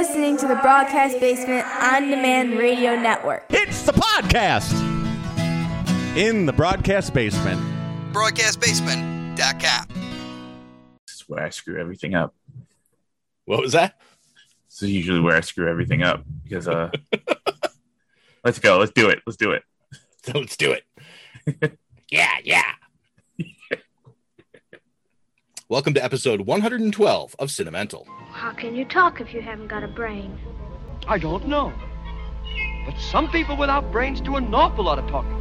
listening to the Broadcast Basement On Demand Radio Network. It's the podcast in the Broadcast Basement. Broadcastbasement.com. This is where I screw everything up. What was that? This is usually where I screw everything up because let's go. Let's do it. Let's do it. Yeah. Welcome to episode 112 of Cinemental. How can you talk if you haven't got a brain? I don't know. But some people without brains do an awful lot of talking.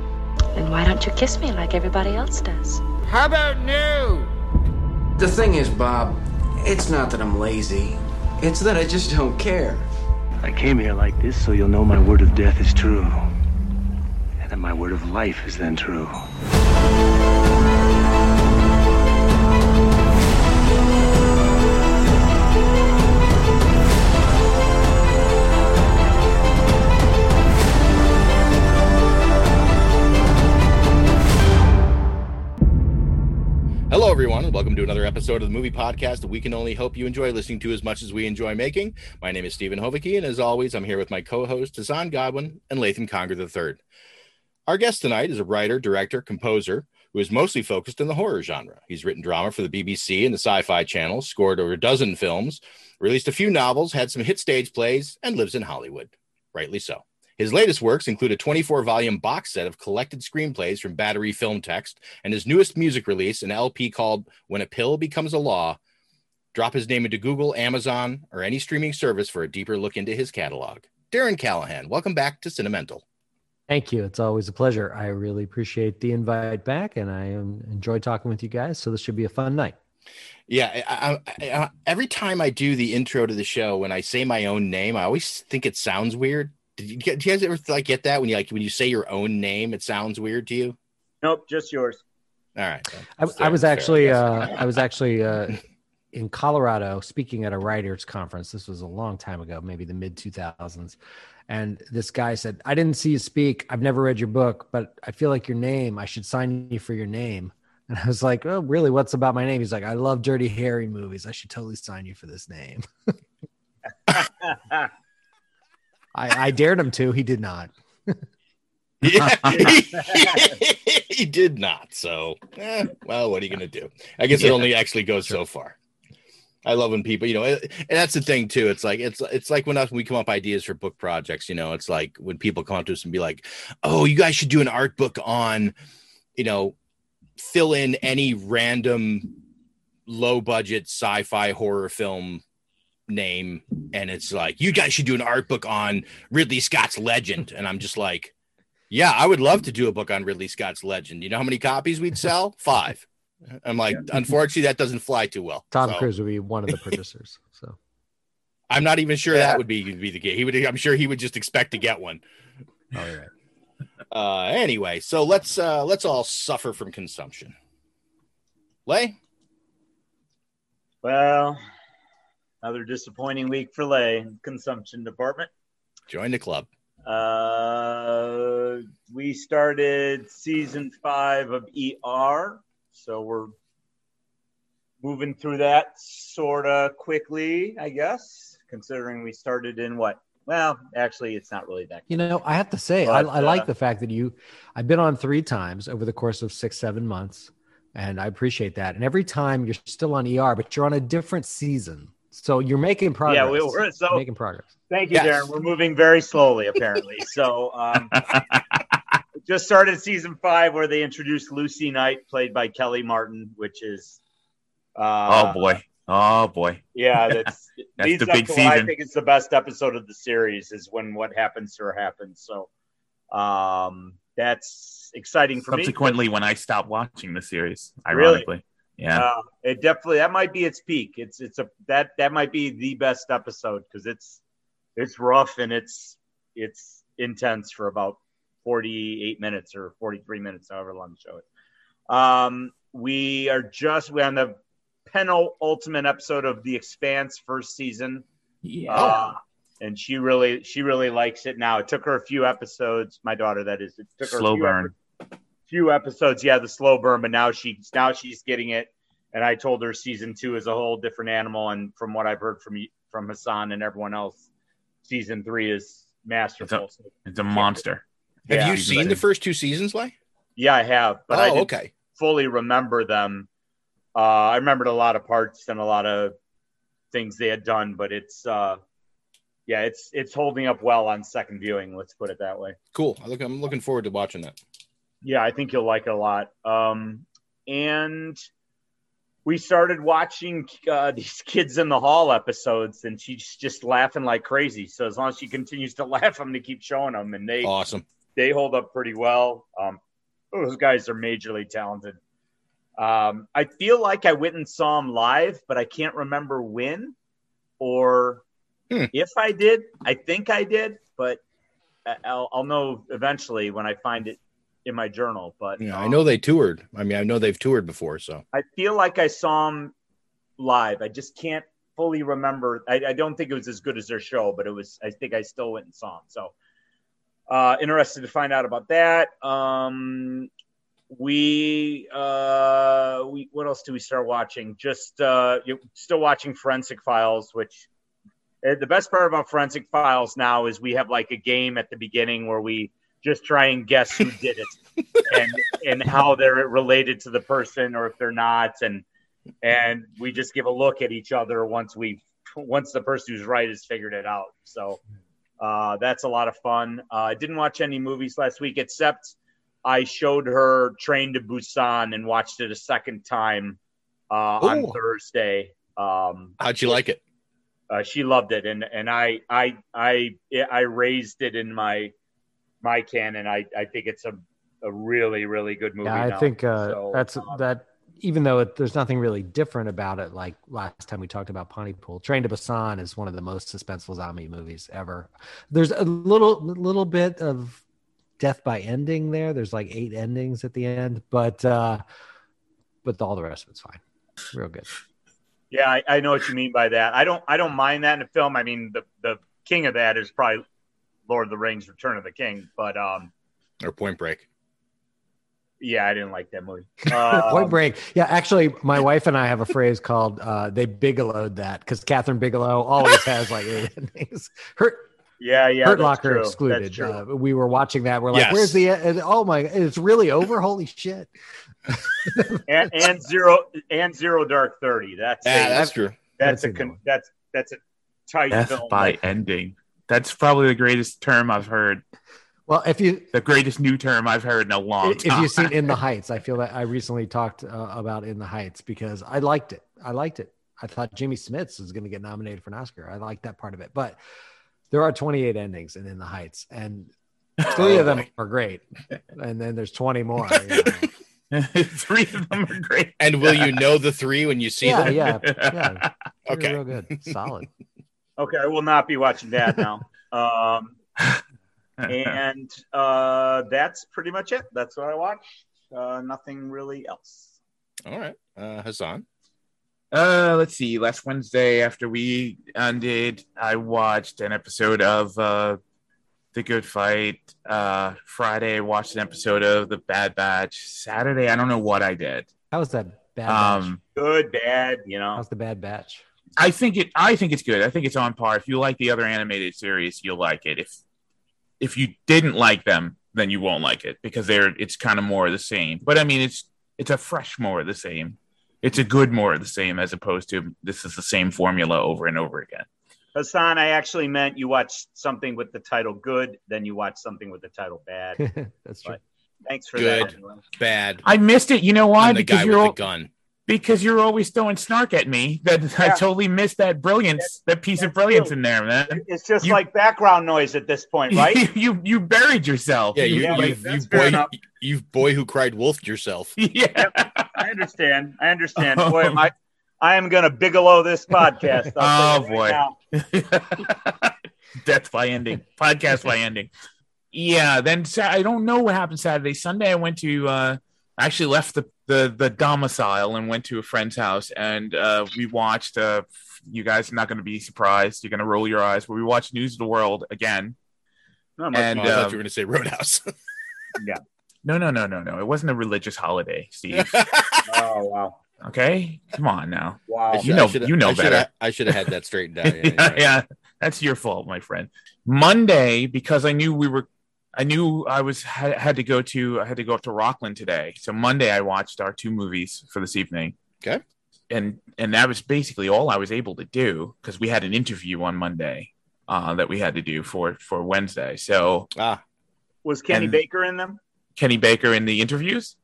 Then why don't you kiss me like everybody else does? How about no? The thing is, Bob, it's not that I'm lazy. It's that I just don't care. I came here like this so you'll know my word of death is true. And that my word of life is then true. Hello, everyone, and welcome to another episode of the Movie Podcast that we can only hope you enjoy listening to as much as we enjoy making. My name is Stephen Hovicki, and as always, I'm here with my co-hosts, Hassan Godwin and Latham Conger III. Our guest tonight is a writer, director, composer who is mostly focused in the horror genre. He's written drama for the BBC and the Sci-Fi Channel, scored over a dozen films, released a few novels, had some hit stage plays, and lives in Hollywood. Rightly so. His latest works include a 24-volume box set of collected screenplays from Battery Film Text, and his newest music release, an LP called When a Pill Becomes a Law. Drop his name into Google, Amazon, or any streaming service for a deeper look into his catalog. Darren Callahan, welcome back to Cinemental. Thank you. It's always a pleasure. I really appreciate the invite back, and I enjoy talking with you guys, so this should be a fun night. Yeah, I every time I do the intro to the show, when I say my own name, I always think it sounds weird. Do you guys ever get that when you say your own name, it sounds weird to you? Nope, just yours. All right. I was actually in Colorado speaking at a writers' conference. This was a long time ago, maybe the mid 2000s, and this guy said, "I didn't see you speak. I've never read your book, but I feel like your name. I should sign you for your name." And I was like, "Oh, really? What's about my name?" He's like, "I love Dirty Harry movies. I should totally sign you for this name." I dared him to. He did not. Yeah, he did not. So, well, what are you going to do? I guess it only actually goes so far. I love when people, and that's the thing too. It's like when we come up ideas for book projects, it's like when people come up to us and be like, "Oh, you guys should do an art book on, fill in any random low budget sci-fi horror film name," and it's like, "You guys should do an art book on Ridley Scott's Legend," and I'm just like, "Yeah, I would love to do a book on Ridley Scott's Legend. You know how many copies we'd sell? 5 I'm like, "Unfortunately, that doesn't fly too well." Tom Cruise would be one of the producers, so I'm not even sure that would be the case. I'm sure he would just expect to get one. All right. Anyway, so let's all suffer from consumption. Lay. Well. Another disappointing week for Lay in the consumption department. Join the club. We started season 5 of ER, so we're moving through that sort of quickly, I guess, considering we started in what? Well, actually, it's not really that quick. I have to say, but, I like the fact that I've been on 3 times over the course of 6-7 months, and I appreciate that. And every time you're still on ER, but you're on a different season. So you're making progress. Yeah, we're making progress. Thank you, Darren. We're moving very slowly, apparently. So just started season 5 where they introduced Lucy Knight, played by Kelly Martin, which is oh boy. Yeah, that's leads the up big to season. I think it's the best episode of the series is when what happens to her happens. So that's exciting for me. Subsequently, when I stopped watching the series, ironically. Really? Yeah, it definitely, that might be its peak. That might be the best episode because it's rough and it's intense for about 48 minutes or 43 minutes, however long the show is. We're on the penultimate episode of The Expanse first season. Yeah, and she really likes it now. It took her a few episodes. My daughter, that is, it took her slow burn. Few episodes, yeah, the slow burn, but now she's getting it. And I told her season 2 is a whole different animal. And from what I've heard from from Hassan and everyone else, season three is masterful. It's a monster. Yeah. Have you seen the first two seasons, Lai? Yeah, I have. But I didn't fully remember them. I remembered a lot of parts and a lot of things they had done, but it's holding up well on second viewing. Let's put it that way. Cool. I'm looking forward to watching that. Yeah, I think you'll like it a lot. And we started watching these Kids in the Hall episodes, and she's just laughing like crazy. So as long as she continues to laugh, I'm going to keep showing them. And they hold up pretty well. Those guys are majorly talented. I feel like I went and saw them live, but I can't remember when or if I did. I think I did, but I'll know eventually when I find it in my journal. But yeah, I know they toured. I mean, I know they've toured before, so I feel like I saw them live. I just can't fully remember. I don't think it was as good as their show, but it was. I think I still went and saw them. So interested to find out about that. We what else do we start watching? Just you're still watching Forensic Files, which the best part about Forensic Files now is we have like a game at the beginning where we just try and guess who did it and how they're related to the person or if they're not, and we just give a look at each other once the person who's right has figured it out. So that's a lot of fun. I didn't watch any movies last week except I showed her Train to Busan and watched it a second time on Thursday. How'd she like it? She loved it, and I raised it in my canon. I think it's a really, really good movie. Yeah, I think that even though there's nothing really different about it, like last time we talked about Pontypool, Train to Busan is one of the most suspenseful zombie movies ever. There's a little bit of death by ending there. There's like 8 endings at the end, but all the rest of it's fine. Real good. Yeah, I know what you mean by that. I don't mind that in a film. I mean, the king of that is probably Lord of the Rings: Return of the King, but or Point Break. Yeah, I didn't like that movie. Point Break. Yeah, actually, my wife and I have a phrase called they Bigelowed that, because Catherine Bigelow always has like 8 endings. Hurt Locker true. Excluded. We were watching that. We're like, where's the end? Oh my! It's really over. Holy shit! and Zero Dark 30. That's true. That's a tight Death film. By ending. That's probably the greatest term I've heard. Well, the greatest new term I've heard in a long time. If you've seen In the Heights, I feel that I recently talked about In the Heights because I liked it. I thought Jimmy Smits was going to get nominated for an Oscar. I liked that part of it, but there are 28 endings in the Heights, and 3 of them are great. And then there's 20 more. You know. 3 of them are great. And will you know the 3 when you see them? Yeah. Okay. Real good. Solid. Okay. I will not be watching that now. And that's pretty much it. That's what I watched. Nothing really else. All right. Hassan. Let's see. Last Wednesday after we ended, I watched an episode of The Good Fight. Friday, I watched an episode of The Bad Batch. Saturday, I don't know what I did. How was that Bad Batch? Good, bad, you know. How's The Bad Batch? I think it's good. I think it's on par. If you like the other animated series, you'll like it. If you didn't like them, then you won't like it because it's kind of more of the same. But I mean, it's a fresh more of the same. It's a good more of the same as opposed to this is the same formula over and over again. Hassan, I actually meant you watched something with the title good, then you watched something with the title bad. That's true. Thanks for good, that. Good, bad. I missed it. You know why? And the guy with the gun. Because you're always throwing snark at me. I totally missed that brilliance, that piece of brilliance in there, man. It's just like background noise at this point, right? You buried yourself. Yeah, you've boy who cried wolfed yourself. Yeah. Yep. I understand. Boy, I am going to Bigelow this podcast. Boy. Death by ending. Podcast by ending. Yeah, then I don't know what happened Saturday. Sunday I went to actually left the domicile and went to a friend's house, and we watched you guys are not going to be surprised, you're going to roll your eyes, but we watched News of the World again. I thought you were going to say Roadhouse. Yeah. No. It wasn't a religious holiday, Steve. Oh, wow. Okay, come on now. Wow, you know better. I should have had that straightened out. Yeah, that's your fault, my friend. Monday, because I had to go up to Rockland today. So Monday, I watched our two movies for this evening. Okay, and that was basically all I was able to do because we had an interview on Monday that we had to do for Wednesday. So was Kenny Baker in them? Kenny Baker in the interviews?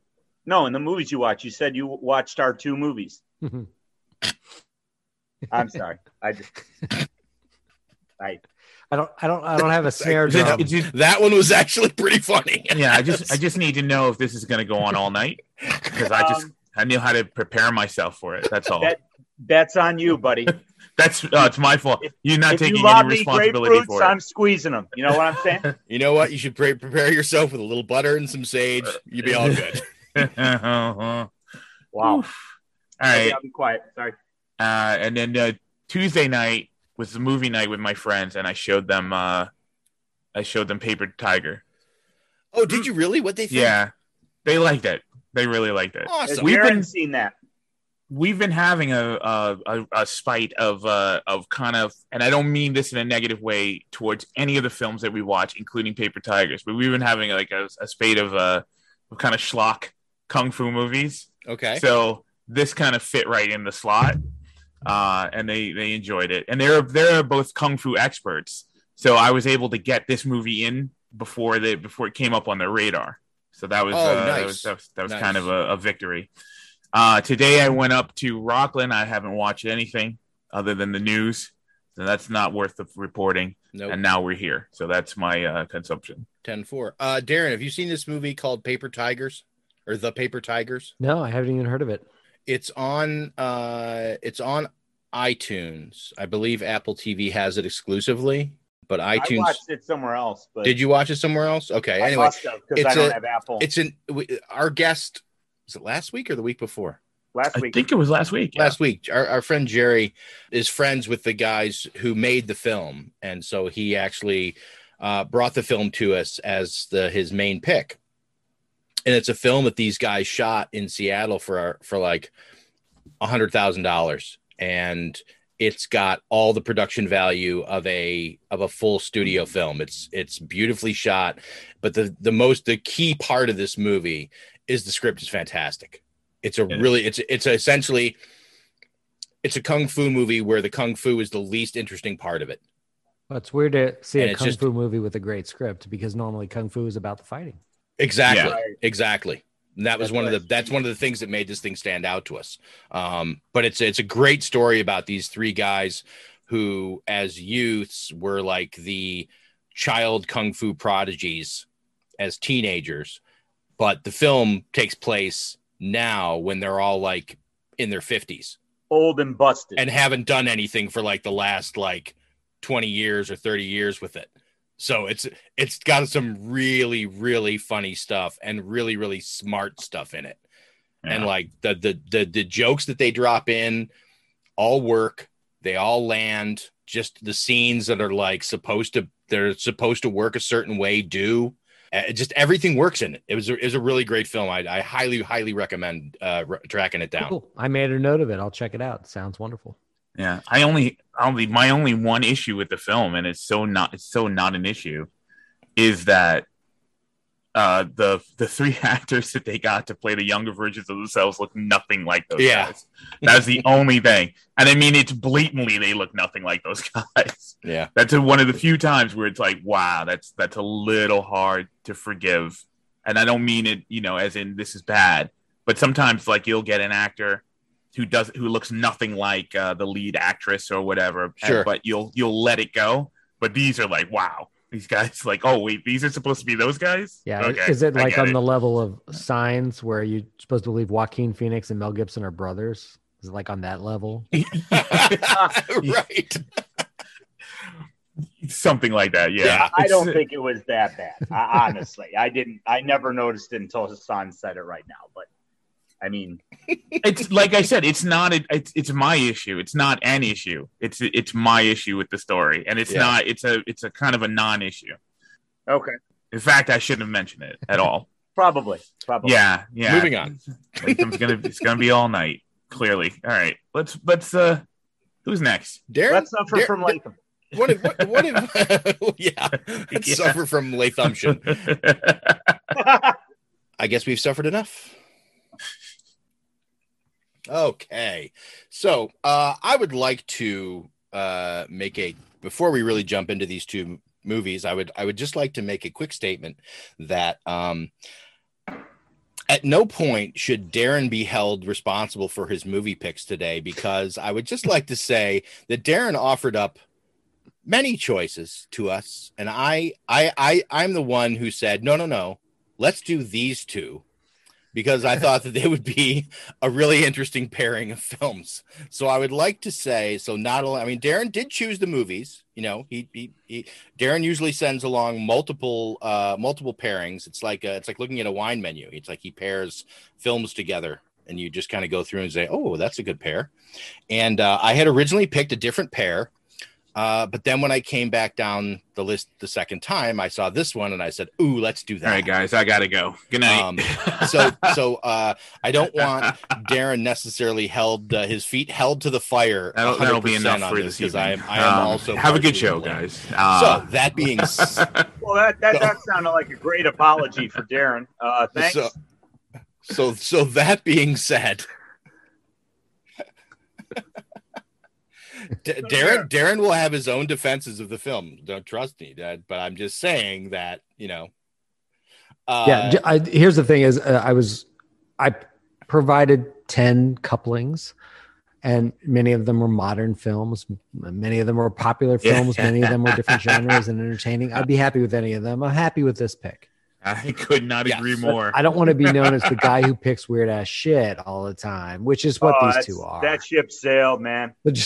No, in the movies you watch. You said you watched our two movies. I'm sorry. I don't have a snare drum. That one was actually pretty funny. Yeah, I just need to know if this is going to go on all night because I knew how to prepare myself for it. That's all. That's on you, buddy. It's my fault. You're not taking any responsibility for it. I'm squeezing them. You know what I'm saying? You know what? You should prepare yourself with a little butter and some sage. You'll be all good. Wow. Oof. All right. I'll be quiet. Sorry. And then Tuesday night was the movie night with my friends, and I showed them Paper Tiger. Oh, did you really? What they think? Yeah, they liked it. They really liked it. Awesome. We haven't seen that. We've been having a spite of kind of, and I don't mean this in a negative way towards any of the films that we watch, including Paper Tigers, but we've been having like a spate of kind of schlock kung fu movies. Okay. So this kind of fit right in the slot, and they enjoyed it. And they're both kung fu experts, so I was able to get this movie in before it came up on their radar. So that was nice. Kind of a victory. Today I went up to Rockland. I haven't watched anything other than the news, so that's not worth the reporting. Nope. And now we're here, so that's my consumption. 10-4. Darren, have you seen this movie called Paper Tigers or The Paper Tigers? No, I haven't even heard of it. It's on iTunes. I believe Apple TV has it exclusively. But iTunes. I watched it somewhere else. But did you watch it somewhere else? Okay. Anyway, I don't have Apple. Our guest. Was it last week or the week before? Last week. I think it was last week. Yeah. Last week. Our friend Jerry is friends with the guys who made the film. And so he actually brought the film to us as his main pick. And it's a film that these guys shot in Seattle for like $100,000. And it's got all the production value of a full studio film. It's beautifully shot, but the key part of this movie is the script is fantastic. It's essentially a kung fu movie where the kung fu is the least interesting part of it. Well, it's weird to see a kung fu movie with a great script because normally kung fu is about the fighting. Exactly, yeah. Exactly. And that's one of the things that made this thing stand out to us. But it's a great story about these three guys who, as youths, were like the child kung fu prodigies as teenagers. But the film takes place now when they're all like in their 50s, old and busted, and haven't done anything for like the last like 20 years or 30 years with it. So it's got some really, really funny stuff and really, really smart stuff in it. Yeah. And like the jokes that they drop in all work. They all land. Just the scenes that are like they're supposed to work a certain way. Just everything works in it. It was a really great film. I highly, highly recommend tracking it down. Cool. I made a note of it. I'll check it out. Sounds wonderful. Yeah, my only one issue with the film, and it's so not an issue, is that the three actors that they got to play the younger versions of themselves look nothing like those guys. That's the only thing. And I mean, it's blatantly they look nothing like those guys. Yeah, that's one of the few times where it's like, wow, that's a little hard to forgive. And I don't mean it, as in this is bad, but sometimes like you'll get an actor who looks nothing like the lead actress or whatever. Sure. But you'll let it go. But these are like, wow, these guys like, oh wait, these are supposed to be those guys. Yeah. Okay. Is it like on the level of Signs where you're supposed to believe Joaquin Phoenix and Mel Gibson are brothers? Is it like on that level? Right. Something like that. Yeah. I don't think it was that bad. Honestly, I never noticed it until Hassan said it right now, but I mean, it's like I said, it's my issue. It's not an issue. It's my issue with the story, and it's a kind of a non-issue. Okay. In fact, I shouldn't have mentioned it at all. Probably. Yeah. Moving on. It's gonna be all night. Clearly. All right. Let's who's next? Darren? Let's suffer from Latham. What did yeah. Let's suffer from Lathamtion. I guess we've suffered enough. Okay. So I would like to make a, before we really jump into these two movies, I would just like to make a quick statement that at no point should Darren be held responsible for his movie picks today, because I would just like to say that Darren offered up many choices to us, and I'm the one who said no, let's do these two, because I thought that they would be a really interesting pairing of films. So I would like to say, so not only, I mean, Darren did choose the movies, you know, he Darren usually sends along multiple pairings. It's like looking at a wine menu. It's like he pairs films together and you just kind of go through and say, oh, that's a good pair. And I had originally picked a different pair. But then when I came back down the list the second time, I saw this one and I said, ooh, let's do that. All right, guys, I got to go. Good night. So I don't want Darren necessarily held his feet held to the fire. That'll be enough for this evening. I am also have a good show, guys. So that being well, that sounded like a great apology for Darren. Thanks. So that being said, Darren will have his own defenses of the film. Don't trust me, Dad. But I'm just saying that, you know. Here's the thing: is I provided 10 couplings, and many of them were modern films, many of them were popular films, many of them were different genres and entertaining. I'd be happy with any of them. I'm happy with this pick. I could not agree more. I don't want to be known as the guy who picks weird ass shit all the time, which is what these two are. That ship sailed, man. That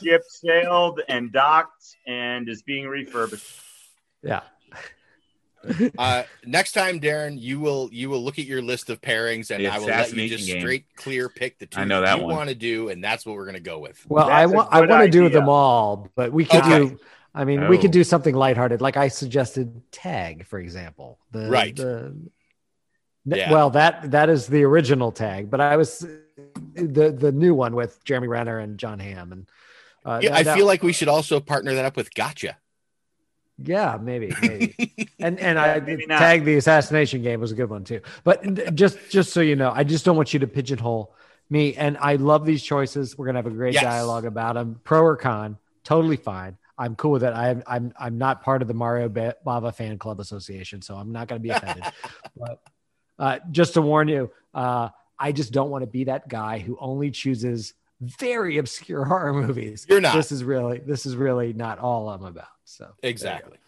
ship sailed and docked and is being refurbished. Yeah. Next time, Darren, you will look at your list of pairings, and I will let you just straight clear pick the two you want to do, and that's what we're going to go with. Well, I want to do them all, but we could do. I mean, we could do something lighthearted, like I suggested Tag, for example. Right. Well, that is the original Tag, but I was the new one with Jeremy Renner and John Hamm. And I feel like we should also partner that up with Gotcha. Yeah, maybe. and I maybe Tag the Assassination Game was a good one too. But just so you know, I just don't want you to pigeonhole me. And I love these choices. We're gonna have a great dialogue about them, pro or con. Totally fine. I'm cool with it. I'm not part of the Mario Bava Fan Club Association, so I'm not going to be offended. But just to warn you, I just don't want to be that guy who only chooses very obscure horror movies. You're not. This is really not all I'm about. So exactly. Okay.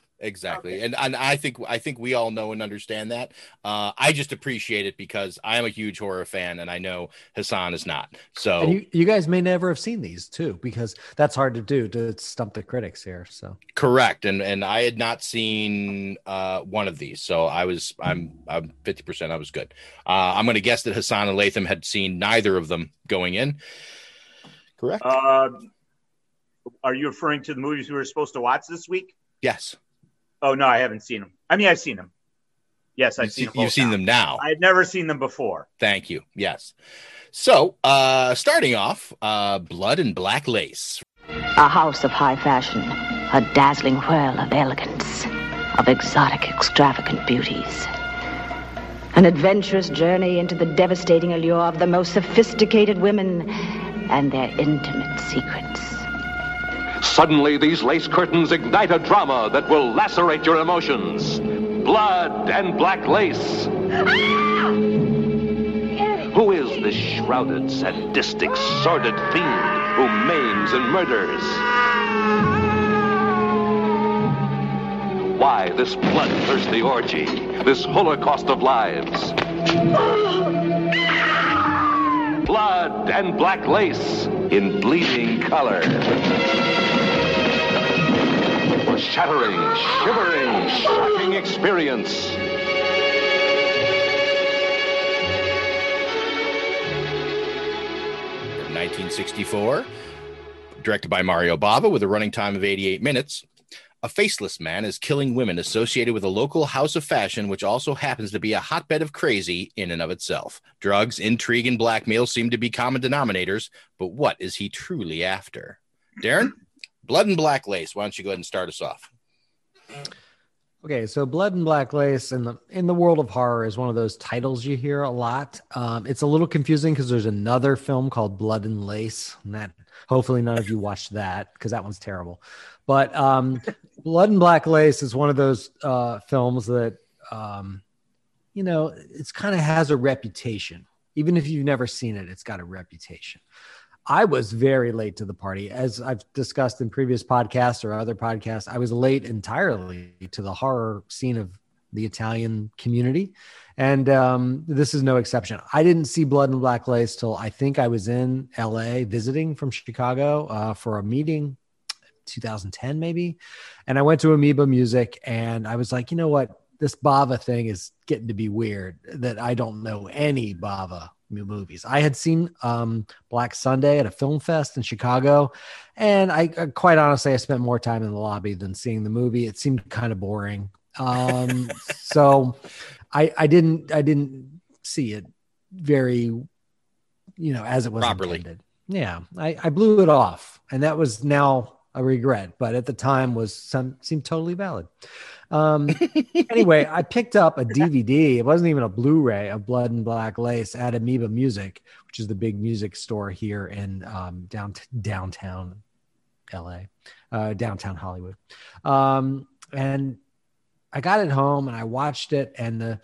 And I think we all know and understand that. I just appreciate it because I am a huge horror fan, and I know Hassan is not. So and you guys may never have seen these too, because that's hard to do, to stump the critics here. So correct, and I had not seen one of these, so I'm 50%. I was good. I'm going to guess that Hassan and Latham had seen neither of them going in. Correct. Are you referring to the movies we were supposed to watch this week? Yes. Oh, no, I haven't seen them. I mean, I've seen them. Yes, I've seen them. You've seen them now. I've never seen them before. Thank you. Yes. So starting off, Blood and Black Lace. A house of high fashion, a dazzling whirl of elegance, of exotic, extravagant beauties. An adventurous journey into the devastating allure of the most sophisticated women and their intimate secrets. Suddenly, these lace curtains ignite a drama that will lacerate your emotions. Blood and Black Lace. Ah! Who is this shrouded, sadistic, sordid fiend who maims and murders? Why this bloodthirsty orgy, this holocaust of lives? Blood and Black Lace in bleeding color. A shattering, shivering, shocking experience. From 1964, directed by Mario Bava with a running time of 88 minutes. A faceless man is killing women associated with a local house of fashion, which also happens to be a hotbed of crazy in and of itself. Drugs, intrigue, and blackmail seem to be common denominators, but what is he truly after? Darren, Blood and Black Lace, why don't you go ahead and start us off? Okay, so Blood and Black Lace in the world of horror is one of those titles you hear a lot. It's a little confusing because there's another film called Blood and Lace, and that hopefully none of you watched that because that one's terrible. But Blood and Black Lace is one of those films that, you know, it's kind of has a reputation. Even if you've never seen it, it's got a reputation. I was very late to the party. As I've discussed in previous podcasts or other podcasts, I was late entirely to the horror scene of the Italian community. And this is no exception. I didn't see Blood and Black Lace till I think I was in LA visiting from Chicago for a meeting, 2010 maybe. And I went to Amoeba Music and I was like, you know what? This Bava thing is getting to be weird that I don't know any Bava movies. I had seen Black Sunday at a film fest in Chicago, and I quite honestly I spent more time in the lobby than seeing the movie. It seemed kind of boring, so I didn't see it very, you know, as it was properly intended. Yeah, I blew it off, and that was now a regret, but at the time seemed totally valid. Anyway, I picked up a DVD. It wasn't even a Blu-ray of Blood and Black Lace at Amoeba Music, which is the big music store here in downtown LA, downtown Hollywood. And I got it home and I watched it, and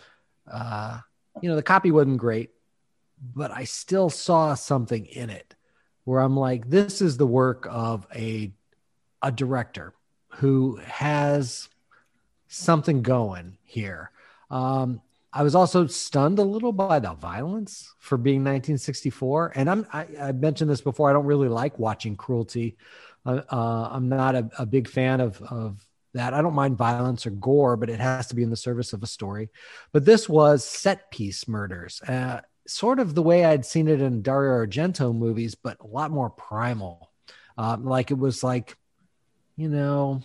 the copy wasn't great, but I still saw something in it where I'm like, this is the work of a director who has something going here. I was also stunned a little by the violence for being 1964. And I mentioned this before. I don't really like watching cruelty. I'm not a big fan of that. I don't mind violence or gore, but it has to be in the service of a story. But this was set piece murders, sort of the way I'd seen it in Dario Argento movies, but a lot more primal. Like it was like, you know,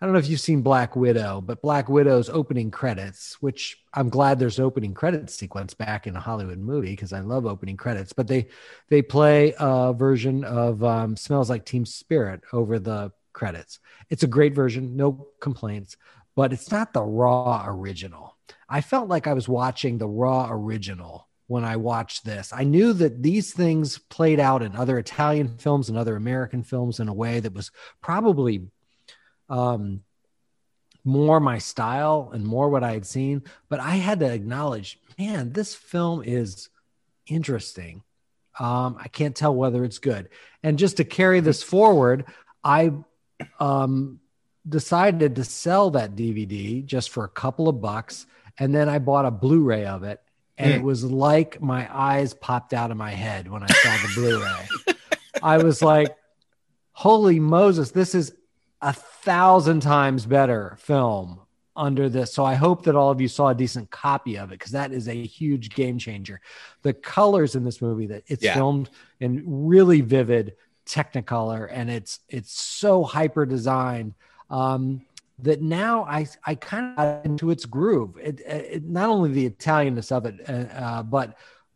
I don't know if you've seen Black Widow, but Black Widow's opening credits, which I'm glad there's an opening credits sequence back in a Hollywood movie because I love opening credits, but they play a version of Smells Like Teen Spirit over the credits. It's a great version, no complaints, but it's not the raw original. I felt like I was watching the raw original when I watched this. I knew that these things played out in other Italian films and other American films in a way that was probably more my style and more what I had seen, but I had to acknowledge, man, this film is interesting. I can't tell whether it's good. And just to carry this forward, I decided to sell that DVD just for a couple of bucks. And then I bought a Blu-ray of it. And it was like my eyes popped out of my head when I saw the Blu-ray. I was like, holy Moses, this is 1,000 times better film under this. So I hope that all of you saw a decent copy of it, because that is a huge game changer. The colors in this movie, that it's filmed in really vivid Technicolor, and it's so hyper designed that now I kind of got into its groove. It not only the Italianness of it,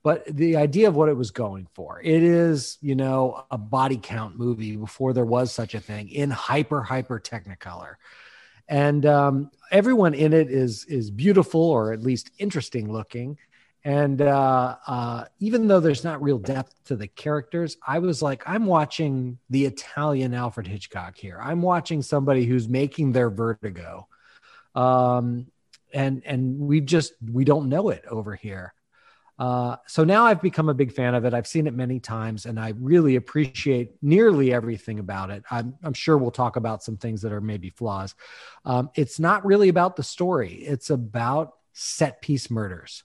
but the idea of what it was going for. It is, you know, a body count movie before there was such a thing, in hyper Technicolor. And everyone in it is beautiful, or at least interesting looking. And even though there's not real depth to the characters, I was like, I'm watching the Italian Alfred Hitchcock here. I'm watching somebody who's making their Vertigo. And we don't know it over here. So now I've become a big fan of it. I've seen it many times, and I really appreciate nearly everything about it. I'm sure we'll talk about some things that are maybe flaws. It's not really about the story. It's about set piece murders,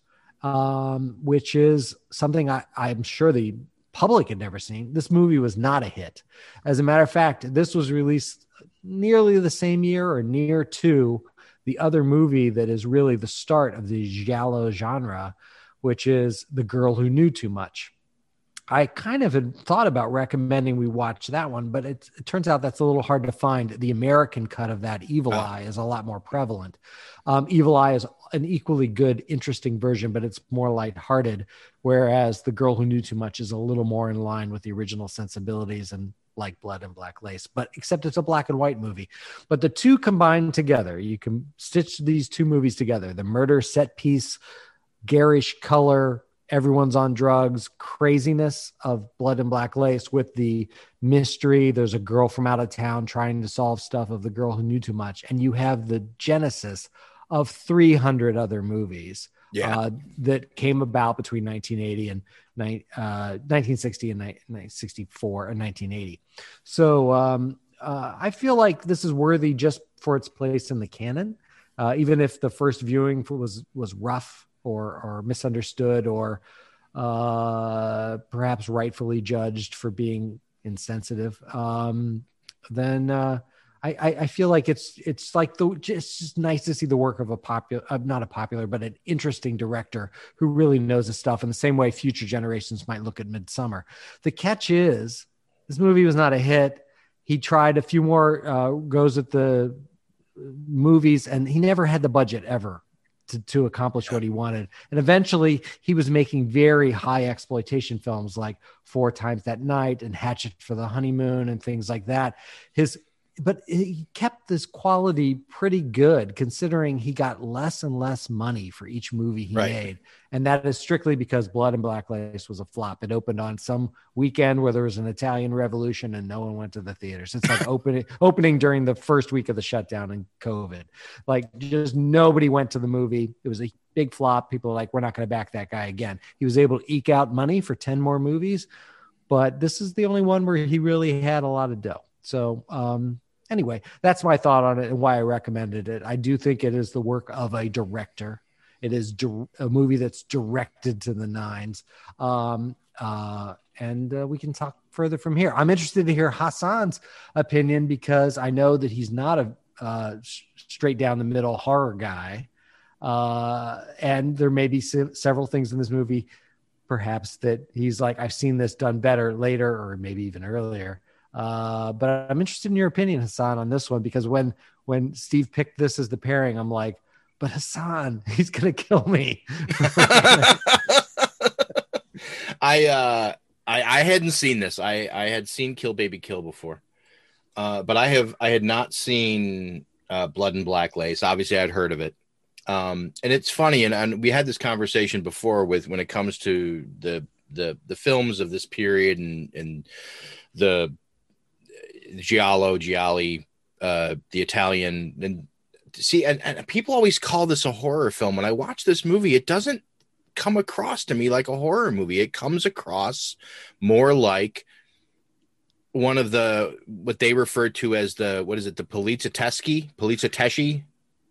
which is something I'm sure the public had never seen. This movie was not a hit. As a matter of fact, this was released nearly the same year or near to the other movie that is really the start of the giallo genre, which is The Girl Who Knew Too Much. I kind of had thought about recommending we watch that one, but it turns out that's a little hard to find. The American cut of that, Evil Eye, is a lot more prevalent. Evil Eye is an equally good, interesting version, but it's more lighthearted, whereas The Girl Who Knew Too Much is a little more in line with the original sensibilities and like Blood and Black Lace, but except it's a black and white movie. But the two combined together, you can stitch these two movies together, the murder set piece, garish color, everyone's on drugs, craziness of Blood and Black Lace with the mystery. There's a girl from out of town trying to solve stuff of The Girl Who Knew Too Much. And you have the genesis of 300 other movies that came about between 1980 and 1960 and 1964 and 1980. So I feel like this is worthy just for its place in the canon. Even if the first viewing was rough, or misunderstood, or perhaps rightfully judged for being insensitive, then I feel like it's like it's just nice to see the work of an interesting director who really knows his stuff, in the same way future generations might look at Midsommar. The catch is, this movie was not a hit. He tried a few more goes at the movies, and he never had the budget ever to accomplish what he wanted. And eventually he was making very high exploitation films like Four Times That Night and Hatchet for the Honeymoon and things like that. But he kept this quality pretty good, considering he got less and less money for each movie he made. And that is strictly because Blood and Black Lace was a flop. It opened on some weekend where there was an Italian revolution and no one went to the theaters. It's like opening during the first week of the shutdown and COVID. Like, just nobody went to the movie. It was a big flop. People are like, we're not going to back that guy again. He was able to eke out money for 10 more movies, but this is the only one where he really had a lot of dough. So, anyway, that's my thought on it and why I recommended it. I do think it is the work of a director. It is a movie that's directed to the nines. And we can talk further from here. I'm interested to hear Hassan's opinion, because I know that he's not a straight down the middle horror guy. And there may be several things in this movie, perhaps, that he's like, I've seen this done better later, or maybe even earlier. But I'm interested in your opinion, Hassan, on this one, because when Steve picked this as the pairing, I'm like, but Hassan, he's going to kill me. I hadn't seen this. I had seen Kill Baby Kill before, but I had not seen Blood and Black Lace. Obviously, I'd heard of it. And it's funny, and we had this conversation before when it comes to the films of this period and the Gialli, the Italian, and people always call this a horror film. When I watch this movie, it doesn't come across to me like a horror movie. It comes across more like one of what they refer to as the poliziotteschi.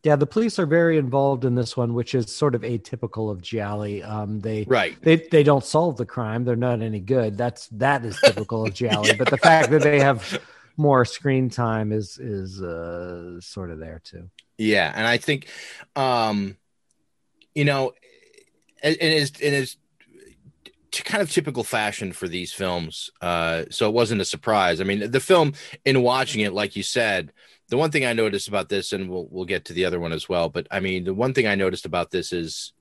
Yeah, the police are very involved in this one, which is sort of atypical of Gialli. They don't solve the crime; they're not any good. That is typical of Gialli. But the fact that they have more screen time is sort of there too. Yeah, and I think, it is kind of typical fashion for these films. So it wasn't a surprise. I mean, the film, in watching it, like you said. The one thing I noticed about this, and we'll get to the other one as well, but I mean, the one thing I noticed about this is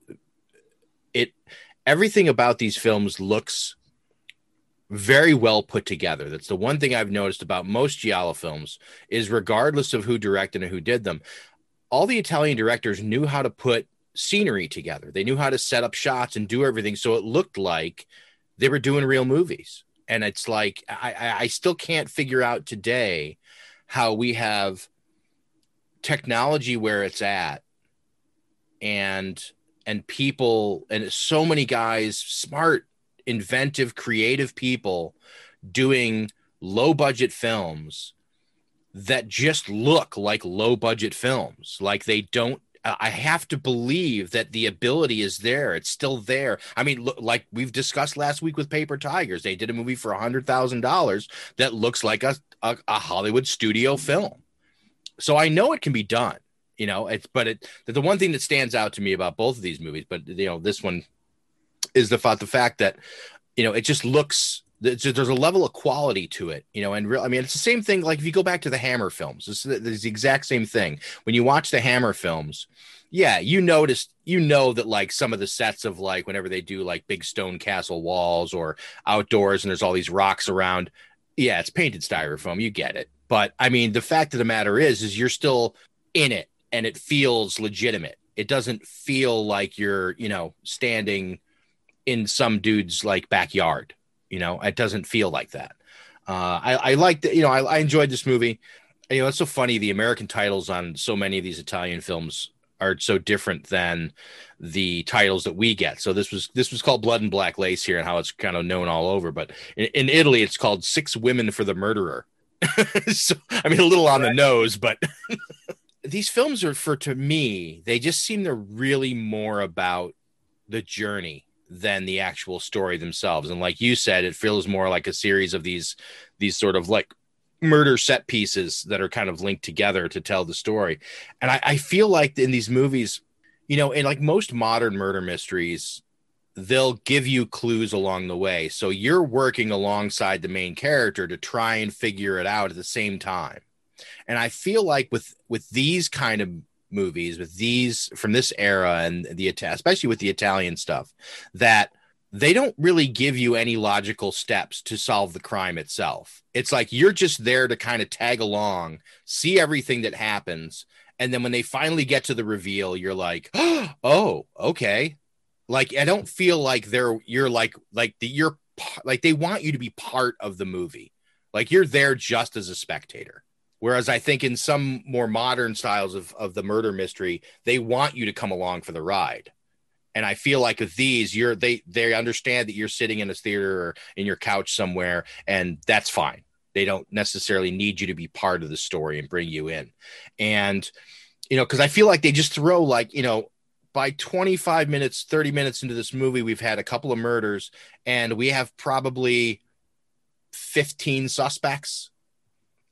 everything about these films looks very well put together. That's the one thing I've noticed about most Giallo films is, regardless of who directed and who did them, all the Italian directors knew how to put scenery together. They knew how to set up shots and do everything, so it looked like they were doing real movies. And it's like, I still can't figure out today how we have technology where it's at, and people, and so many guys, smart, inventive, creative people doing low budget films that just look like low budget films. Like, they don't, I have to believe that the ability is there. It's still there. I mean, look, like we've discussed last week with Paper Tigers, they did a movie for $100,000 that looks like a Hollywood studio film. So I know it can be done, the one thing that stands out to me about both of these movies, but this one is the fact that you know, it just looks, there's a level of quality to it, you know, and real, I mean, it's the same thing. Like if you go back to the Hammer films, it's the exact same thing. When you watch the Hammer films, yeah, you noticed, you know, that like some of the sets of like whenever they do like big stone castle walls or outdoors and there's all these rocks around. Yeah, it's painted styrofoam. You get it. But I mean, the fact of the matter is you're still in it and it feels legitimate. It doesn't feel like you're, you know, standing in some dude's like backyard. You know, it doesn't feel like that. I liked it. You know, I enjoyed this movie. You know, it's so funny. The American titles on so many of these Italian films are so different than the titles that we get. So this was called Blood and Black Lace here and how it's kind of known all over. But in Italy, it's called Six Women for the Murderer. So, I mean, a little on the nose, but these films are to me, they just seem to really more about the journey than the actual story themselves. And like you said, it feels more like a series of these sort of like murder set pieces that are kind of linked together to tell the story. And I feel like in these movies, you know, in like most modern murder mysteries, they'll give you clues along the way. So you're working alongside the main character to try and figure it out at the same time. And I feel like with these kind of movies, with these from this era and especially with the Italian stuff, that they don't really give you any logical steps to solve the crime itself. It's like you're just there to kind of tag along, see everything that happens. And then when they finally get to the reveal, you're like, oh, okay. Like, I don't feel like they want you to be part of the movie. Like you're there just as a spectator. Whereas I think in some more modern styles of the murder mystery, they want you to come along for the ride. And I feel like with these, they understand that you're sitting in a theater or in your couch somewhere, and that's fine. They don't necessarily need you to be part of the story and bring you in. And, you know, because I feel like they just throw like, you know, by 25 minutes, 30 minutes into this movie, we've had a couple of murders and we have probably 15 suspects.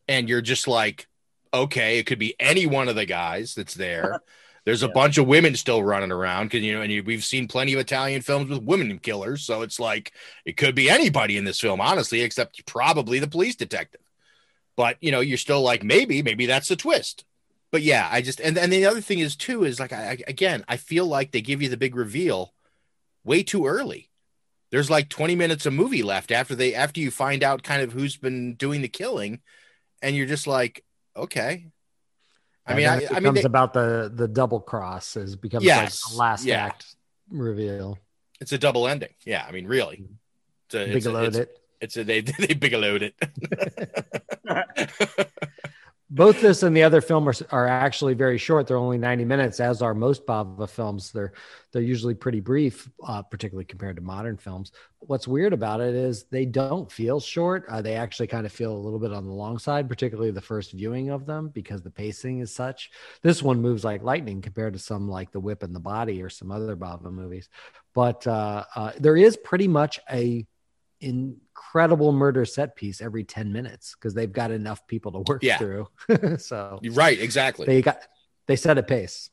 And you're just like, okay, it could be any one of the guys that's there. There's a bunch of women still running around because, you know, and we've seen plenty of Italian films with women killers. So it's like it could be anybody in this film, honestly, except probably the police detective. But, you know, you're still like, maybe that's the twist. But yeah, I just and the other thing is, too, is like, I feel like they give you the big reveal way too early. There's like 20 minutes of movie left after you find out kind of who's been doing the killing. And you're just like, okay. I mean, about the double cross is becomes like the last act reveal. It's a double ending. Yeah, I mean, really, they bigelowed it. Both this and the other film are actually very short. They're only 90 minutes, as are most Bava films. They're usually pretty brief, particularly compared to modern films. What's weird about it is they don't feel short. They actually kind of feel a little bit on the long side, particularly the first viewing of them, because the pacing is such. This one moves like lightning compared to some like The Whip and the Body or some other Bava movies. But there is pretty much a incredible murder set piece every 10 minutes because they've got enough people to work through. So right, exactly. They set a pace.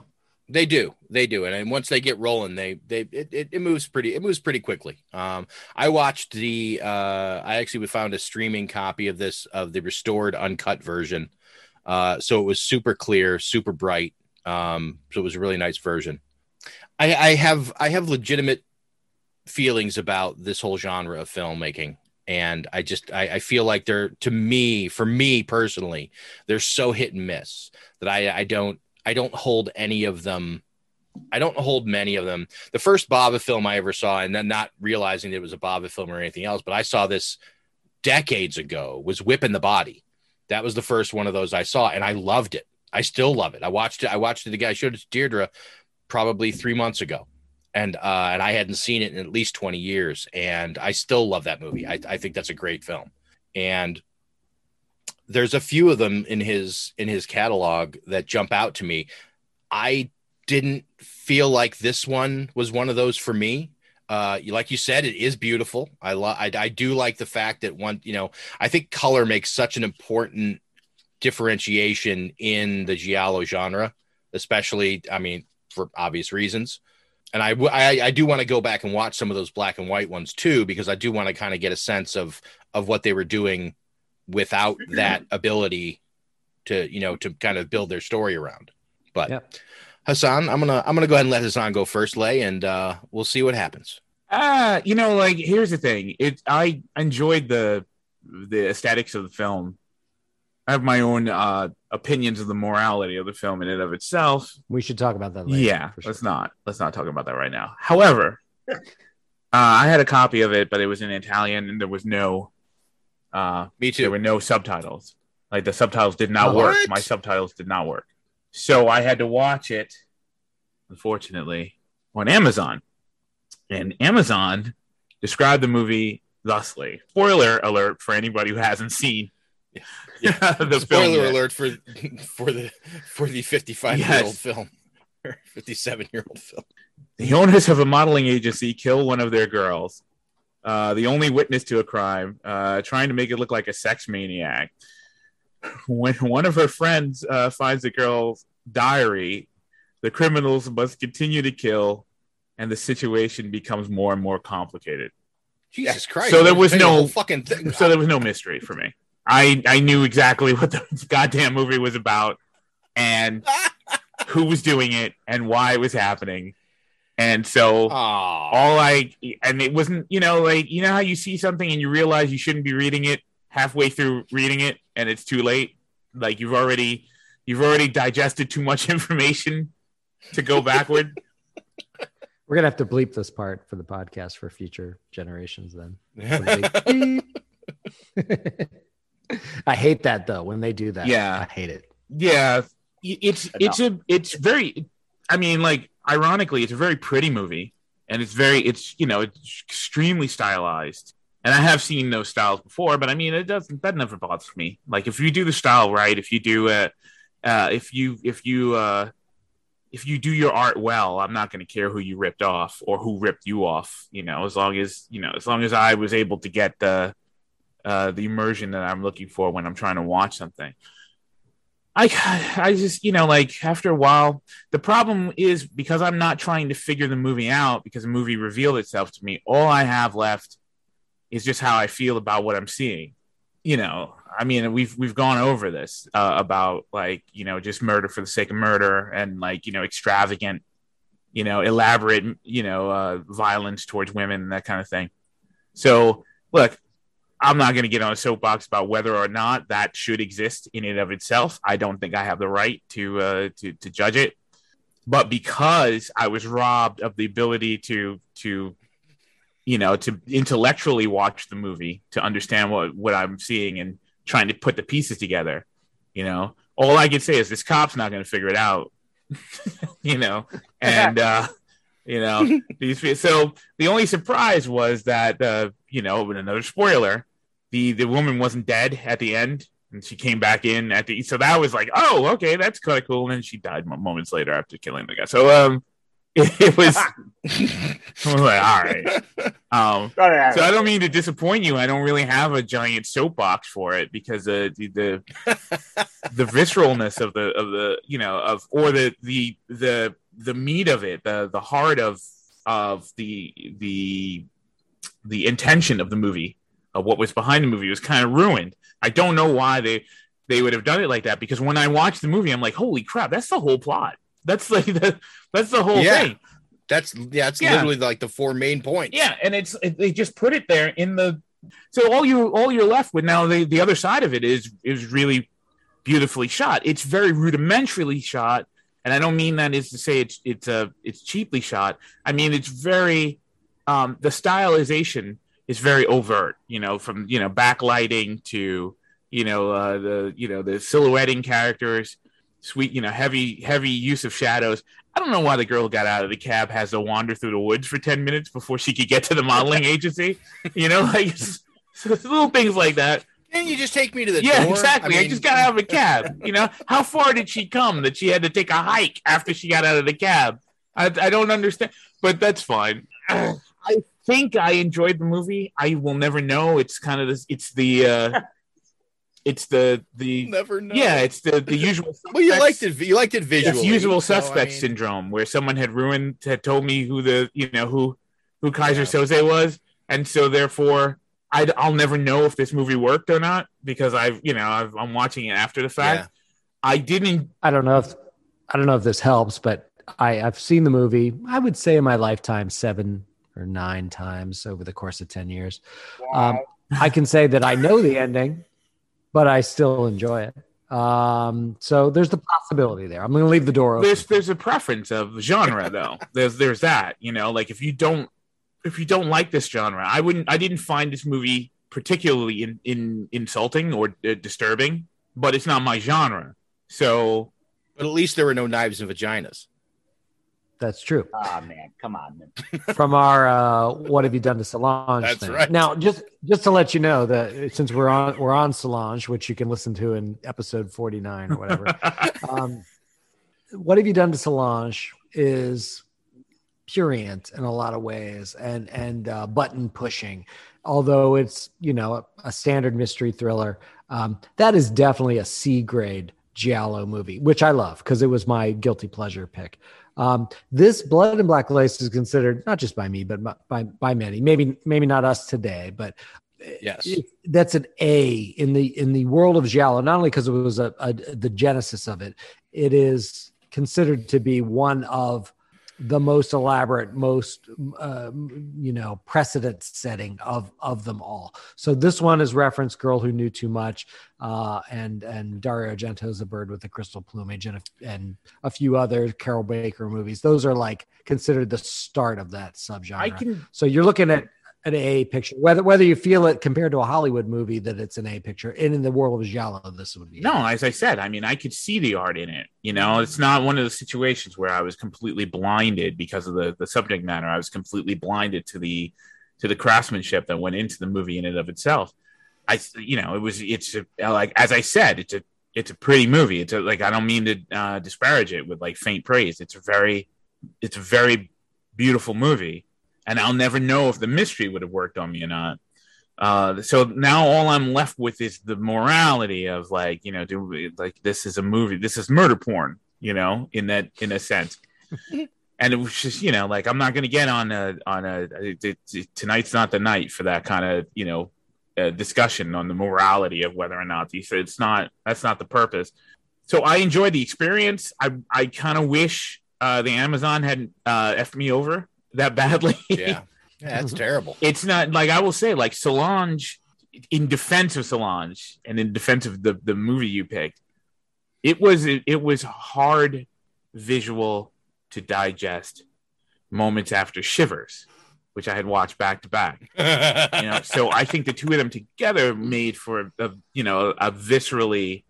They do, and once they get rolling, it moves pretty quickly. I watched I actually found a streaming copy of this of the restored uncut version, so it was super clear, super bright. So it was a really nice version. I have legitimate feelings about this whole genre of filmmaking, and I feel like for me personally, they're so hit and miss that I don't hold any of them. I don't hold many of them. The first Bava film I ever saw, and then not realizing it was a Bava film or anything else, but I saw this decades ago, was Whip and the Body. That was the first one of those I saw, and I loved it. I still love it. I watched it again. I showed it to Deirdre probably 3 months ago. And I hadn't seen it in at least 20 years. And I still love that movie. I think that's a great film. And there's a few of them in his catalog that jump out to me. I didn't feel like this one was one of those for me. Like you said, it is beautiful. I do like the fact that I think color makes such an important differentiation in the giallo genre, especially, I mean, for obvious reasons. And I do want to go back and watch some of those black and white ones too, because I do want to kind of get a sense of what they were doing without that ability to, you know, to kind of build their story around. But yeah. Hassan, I'm gonna go ahead and let Hassan go first, Lay, and we'll see what happens. You know, like, here's the thing. I enjoyed the aesthetics of the film. I have my own opinions of the morality of the film in and of itself. We should talk about that later. Yeah, sure. Let's not talk about that right now. However, I had a copy of it, but it was in Italian, and there was no... me too. There were no subtitles. Like, the subtitles did not work. My subtitles did not work. So I had to watch it, unfortunately, on Amazon. And Amazon described the movie thusly. Spoiler alert for anybody who hasn't seen... Yeah. The spoiler alert for the 55-year-old film, or 57-year-old film. The owners of a modeling agency kill one of their girls, the only witness to a crime, trying to make it look like a sex maniac. When one of her friends finds the girl's diary, the criminals must continue to kill, and the situation becomes more and more complicated. Jesus Christ! So there was no fucking thing. So there was no mystery for me. I knew exactly what the goddamn movie was about, and who was doing it, and why it was happening. And so and it wasn't, you know, like, you know how you see something and you realize you shouldn't be reading it halfway through reading it and it's too late. Like, you've already digested too much information to go backward. We're going to have to bleep this part for the podcast for future generations then. I hate that, though, when they do that. Yeah, I hate it. Yeah, it's very, I mean, like, ironically, it's a very pretty movie, and it's extremely stylized. And I have seen those styles before, but I mean, that never bothers me. Like, if you do the style right, if you do if you do your art well, I'm not going to care who you ripped off or who ripped you off. You know, as long as I was able to get the immersion that I'm looking for when I'm trying to watch something. I just, you know, like, after a while, the problem is because I'm not trying to figure the movie out, because the movie revealed itself to me, all I have left is just how I feel about what I'm seeing. You know, I mean, we've gone over this about, like, you know, just murder for the sake of murder, and, like, you know, extravagant, you know, elaborate, you know, violence towards women and that kind of thing. So look, I'm not going to get on a soapbox about whether or not that should exist in and of itself. I don't think I have the right to judge it, but because I was robbed of the ability to, you know, to intellectually watch the movie, to understand what I'm seeing and trying to put the pieces together, you know, all I can say is this cop's not going to figure it out, you know, and, you know, so the only surprise was that, you know, with another spoiler, the woman wasn't dead at the end, and she came back in at the, so that was like, oh, okay, that's kind of cool. And then she died moments later after killing the guy. So it was, I was like, all right. So I don't mean to disappoint you. I don't really have a giant soapbox for it, because the visceralness of the you know, of, or the meat of it, the heart of the intention of the movie, of what was behind the movie, was kind of ruined. I don't know why they would have done it like that, because when I watched the movie, I'm like, holy crap, that's the whole plot. That's like that's the whole thing. That's literally like the four main points. Yeah, and they just put it there in the, so all you're left with now. The other side of it is really beautifully shot. It's very rudimentarily shot, and I don't mean that is to say it's cheaply shot. I mean, it's very the stylization is very overt. You know, from, you know, backlighting to, you know, the, you know, the silhouetting characters. Sweet, you know, heavy use of shadows. I don't know why the girl got out of the cab has to wander through the woods for 10 minutes before she could get to the modeling agency. You know, like, it's little things like that. Can you just take me to the door? Yeah, exactly. I just got out of a cab. You know, how far did she come that she had to take a hike after she got out of the cab? I don't understand, but that's fine. I think I enjoyed the movie. I will never know. It's kind of this. It's the It's the never know. Yeah, it's the usual. Well, you liked it. You liked it visually. It's usual suspect syndrome, where someone had told me who who Kaiser Soze was, and so therefore I'll never know if this movie worked or not because I'm watching it after the fact. Yeah. I don't know if this helps, but I've seen the movie. I would say in my lifetime 7 or 9 times over the course of 10 years. Wow. I can say that I know the ending, but I still enjoy it. So there's the possibility there. I'm going to leave the door open. There's a preference of genre though. There's that, like if you don't like this genre, I didn't find this movie particularly insulting or disturbing, but it's not my genre. So, but at least there were no knives and vaginas. That's true. Oh, man, come on, man. From our "What Have You Done to Solange?" That's thing. Right. Now, just to let you know that since we're on Solange, which you can listen to in episode 49 or whatever, "What Have You Done to Solange" is prurient in a lot of ways and button pushing, although it's a standard mystery thriller. That is definitely a C grade giallo movie, which I love because it was my guilty pleasure pick. This Blood and Black Lace is considered not just by me, but by many, maybe not us today, but yes, that's an A in the world of giallo, not only because it was the genesis of it. It is considered to be one of the most elaborate, most, precedent setting of them all. So this one is referenced Girl Who Knew Too Much, and Dario Argento's The Bird with the Crystal Plumage and a few other Carol Baker movies. Those are considered the start of that subgenre. So you're looking at an A picture, whether you feel it compared to a Hollywood movie that it's an A picture, and in the world of giallo, this would be no. As I said, I could see the art in it. It's not one of the situations where I was completely blinded because of the subject matter. I was completely blinded to the craftsmanship that went into the movie in and of itself. As I said, it's a pretty movie. I don't mean to disparage it with faint praise. It's a very beautiful movie. And I'll never know if the mystery would have worked on me or not. So now all I'm left with is the morality of this is a movie. This is murder porn, in a sense. And it was just, I'm not going to get tonight's not the night for that kind of, discussion on the morality of whether or not that's not the purpose. So I enjoyed the experience. I kind of wish the Amazon hadn't effed me over that badly. Yeah, that's terrible. It's not I will say Solange, in defense of Solange and in defense of the movie you picked, it was hard visual to digest moments after Shivers, which I had watched back to back. So I think the two of them together made for a viscerally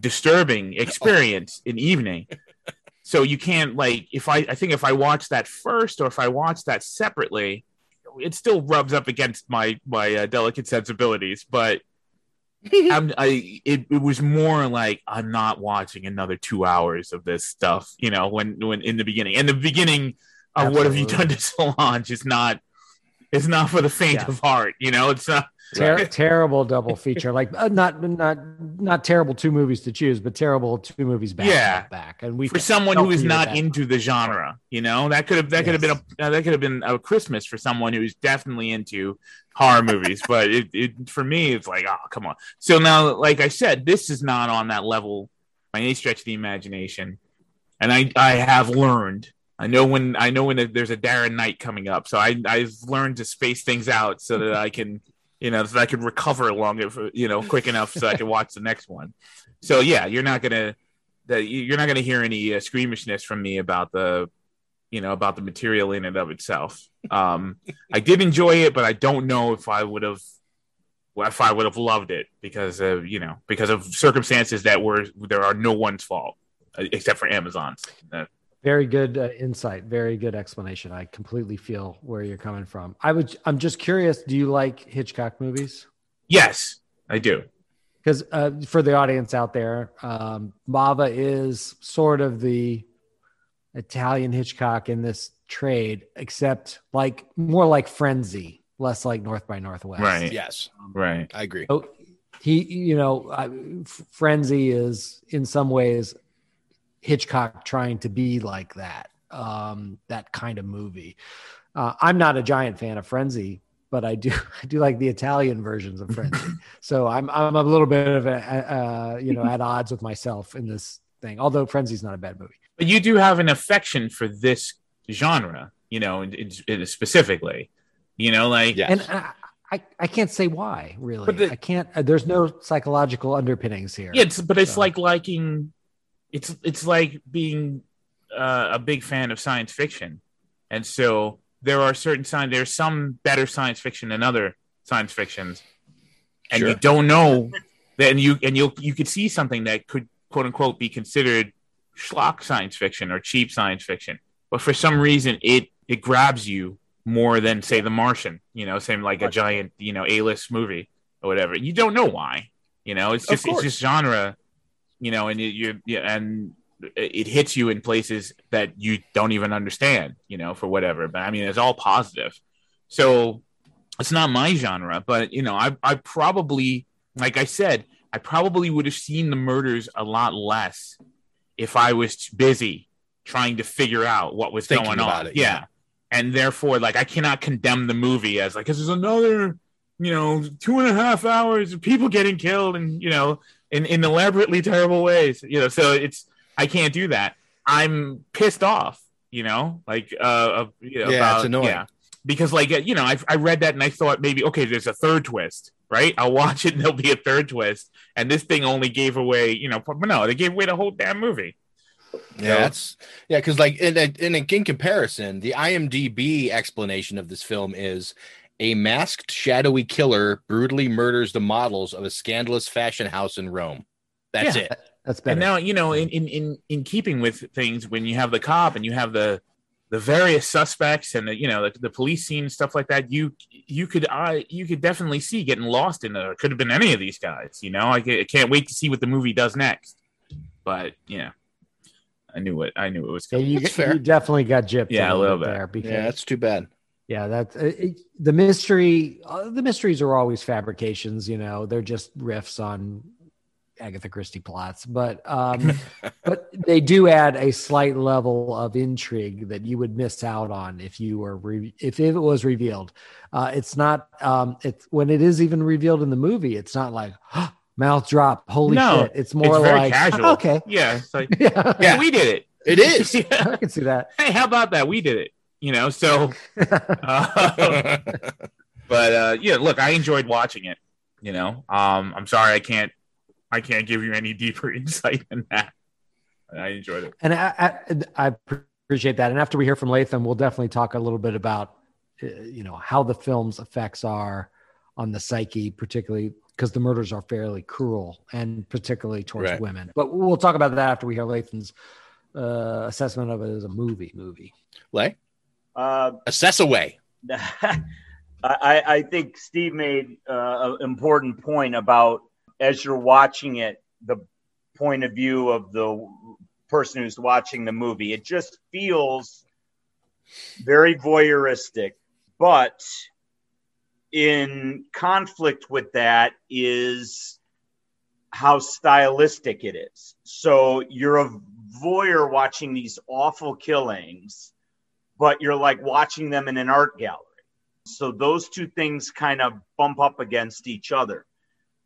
disturbing experience in evening. So you can't if I watch that first or if I watch that separately, it still rubs up against my delicate sensibilities. But it was more I'm not watching another 2 hours of this stuff. When in the beginning of Absolutely. What Have You Done to Solange is not for the faint of heart. It's not. Terrible double feature, not terrible two movies to choose, but terrible two movies back. And we, for someone who is not into the genre, that could have been a Christmas for someone who is definitely into horror movies. But it for me, it's come on. So now, like I said, this is not on that level by any stretch of the imagination. And I have learned. I know when there's a Darren Knight coming up, so I've learned to space things out so that I can. So I could recover quick enough so I could watch the next one. So yeah, you're not gonna hear any squeamishness from me about the material in and of itself. I did enjoy it, but I don't know if I would have loved it because of circumstances that there are no one's fault except for Amazon's. Very good insight. Very good explanation. I completely feel where you're coming from. I'm just curious. Do you like Hitchcock movies? Yes, I do. Because for the audience out there, Bava is sort of the Italian Hitchcock in this trade, except more like Frenzy, less like North by Northwest. Right. Yes. Right. I agree. So he, you know, Frenzy is in some ways Hitchcock trying to be like that, that kind of movie. I'm not a giant fan of Frenzy, but I do like the Italian versions of Frenzy. So I'm a little bit of a, you know, at odds with myself in this thing. Although Frenzy's not a bad movie. But you do have an affection for this genre, you know, specifically, you know, like, yes. And I can't say why, really. But I can't. There's no psychological underpinnings here. Yeah, it's like liking. It's like being a big fan of science fiction, and so there are certain signs. There's some better science fiction than other science fictions, and sure. You don't know. Then you could see something that could quote unquote be considered schlock science fiction or cheap science fiction, but for some reason it grabs you more than, say, The Martian, you know, same like a giant, you know, A-list movie or whatever. You don't know why, you know. It's just genre, you know, and it hits you in places that you don't even understand, you know, for whatever. But I mean, it's all positive. So it's not my genre, but you know, I probably, like I said, I probably would have seen the murders a lot less if I was busy trying to figure out what was going on. Yeah. And therefore, like, I cannot condemn the movie as like, because there's another, you know, 2.5 hours of people getting killed and, you know, in elaborately terrible ways, you know. So I can't do that. I'm pissed off, you know, like, you know, yeah, about, it's annoying. Yeah. Because, like, you know, I read that and I thought maybe, okay, there's a third twist, right? I'll watch it and there'll be a third twist. And this thing only gave away, you know, but no, they gave away the whole damn movie. Yeah, because like in comparison, the IMDb explanation of this film is a masked shadowy killer brutally murders the models of a scandalous fashion house in Rome. That's it. That's better. And now, you know, in keeping with things, when you have the cop and you have the various suspects and the, you know, the police scene, stuff like that, you could definitely see getting lost in there. It could have been any of these guys, you know. I can't wait to see what the movie does next. But yeah. I knew it was coming. Yeah, you definitely got gypped. Yeah, a little bit. There because, yeah, that's too bad. Yeah, that's the mystery. The mysteries are always fabrications, you know. They're just riffs on Agatha Christie plots, but they do add a slight level of intrigue that you would miss out on if you were if it was revealed. It's not. It's when it is even revealed in the movie. It's not like. Mouth drop. Holy shit. It's more like casual. Oh, okay. Yeah. It's like, yeah, we did it. It is. Yeah. I can see that. Hey, how about that? We did it. You know, so, but yeah, look, I enjoyed watching it, you know. I'm sorry. I can't give you any deeper insight than that. I enjoyed it. And I appreciate that. And after we hear from Latham, we'll definitely talk a little bit about, you know, how the film's effects are on the psyche, particularly because the murders are fairly cruel and particularly towards women. But we'll talk about that after we hear Latham's assessment of it as a movie. Lay? Assess away. I think Steve made an important point about, as you're watching it, the point of view of the person who's watching the movie. It just feels very voyeuristic, but... in conflict with that is how stylistic it is. So you're a voyeur watching these awful killings, but you're like watching them in an art gallery. So those two things kind of bump up against each other.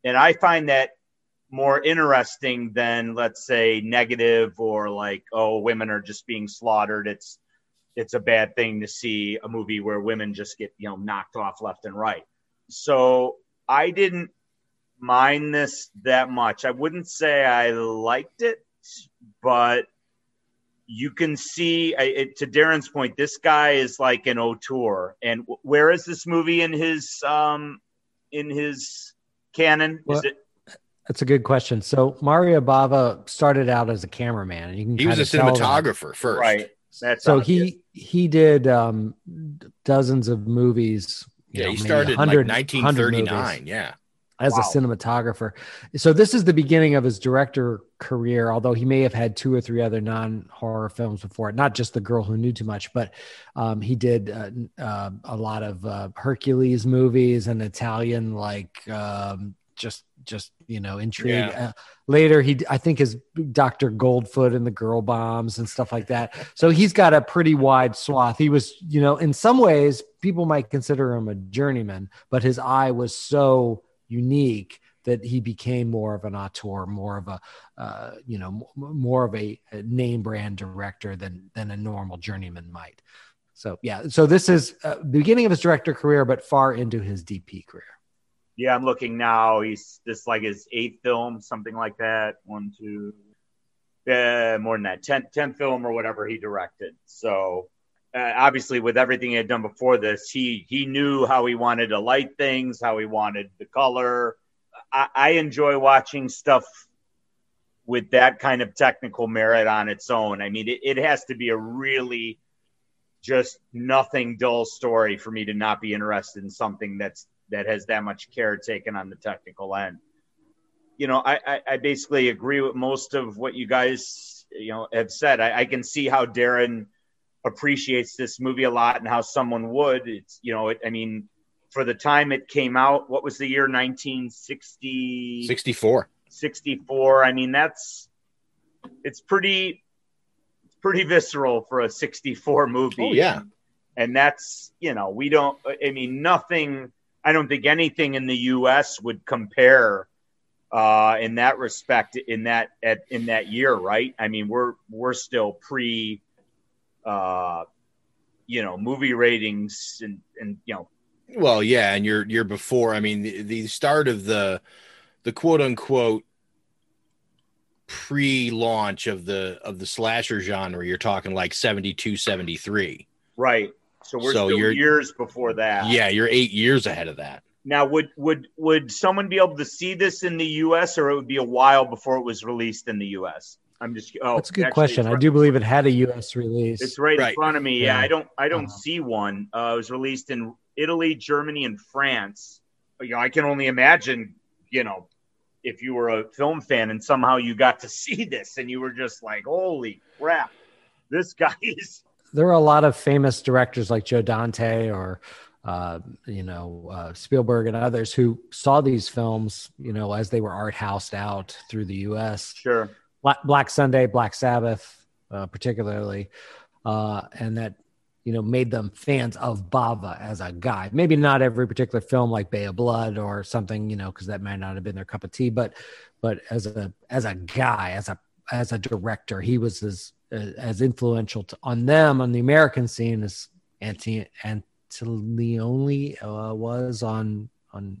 And I find that more interesting than, let's say, negative or like, oh, women are just being slaughtered. It's a bad thing to see a movie where women just get, you know, knocked off left and right. So I didn't mind this that much. I wouldn't say I liked it, but you can see, to Darren's point, this guy is like an auteur. And where is this movie in his canon? Well, is it? That's a good question. So Mario Bava started out as a cameraman, and he was a cinematographer first, right? That's so he did dozens of movies. Yeah, he started in like 1939. Yeah, as a cinematographer. So this is the beginning of his director career. Although he may have had 2 or 3 other non-horror films before it, not just The Girl Who Knew Too Much, but he did a lot of Hercules movies and Italian, like just just, you know, intrigue. Yeah. Later, I think is Dr. Goldfoot and the Girl Bombs and stuff like that. So he's got a pretty wide swath. He was, you know, in some ways people might consider him a journeyman, but his eye was so unique that he became more of an auteur, more of a, you know, more of a name brand director than a normal journeyman might. So, yeah. So this is the beginning of his director career, but far into his DP career. Yeah, I'm looking now. He's this like his 8th film, something like that. 1, 2, more than that. 10th film or whatever he directed. So obviously with everything he had done before this, he knew how he wanted to light things, how he wanted the color. I enjoy watching stuff with that kind of technical merit on its own. I mean, it has to be a really just nothing dull story for me to not be interested in something that has that much care taken on the technical end. You know, I basically agree with most of what you guys, you know, have said. I can see how Darren appreciates this movie a lot and how someone would. It's, you know, I mean, for the time it came out, what was the year? 1960? 64. 64. I mean, it's pretty visceral for a 64 movie. Oh, yeah. And that's, you know, I don't think anything in the U.S. would compare in that respect in that year, right? I mean, we're still pre, you know, movie ratings and you know. Well, yeah, and you're before. I mean, the start of the quote unquote pre-launch of the slasher genre. You're talking like 72, 73, right? So we're still years before that. Yeah, you're 8 years ahead of that. Now, would someone be able to see this in the U.S., or it would be a while before it was released in the U.S.? That's a good question. I do believe it had a U.S. release. It's right in front of me. Yeah, I don't see one. It was released in Italy, Germany, and France. But, you know, I can only imagine, you know, if you were a film fan and somehow you got to see this and you were just like, holy crap, this guy is... There are a lot of famous directors like Joe Dante or, you know, Spielberg and others who saw these films, you know, as they were art housed out through the U.S. Sure. Black Sunday, Black Sabbath, particularly. And that, you know, made them fans of Bava as a guy. Maybe not every particular film like Bay of Blood or something, you know, because that might not have been their cup of tea, but as a guy, as a director, he was as influential on them on the American scene as Antonioni was on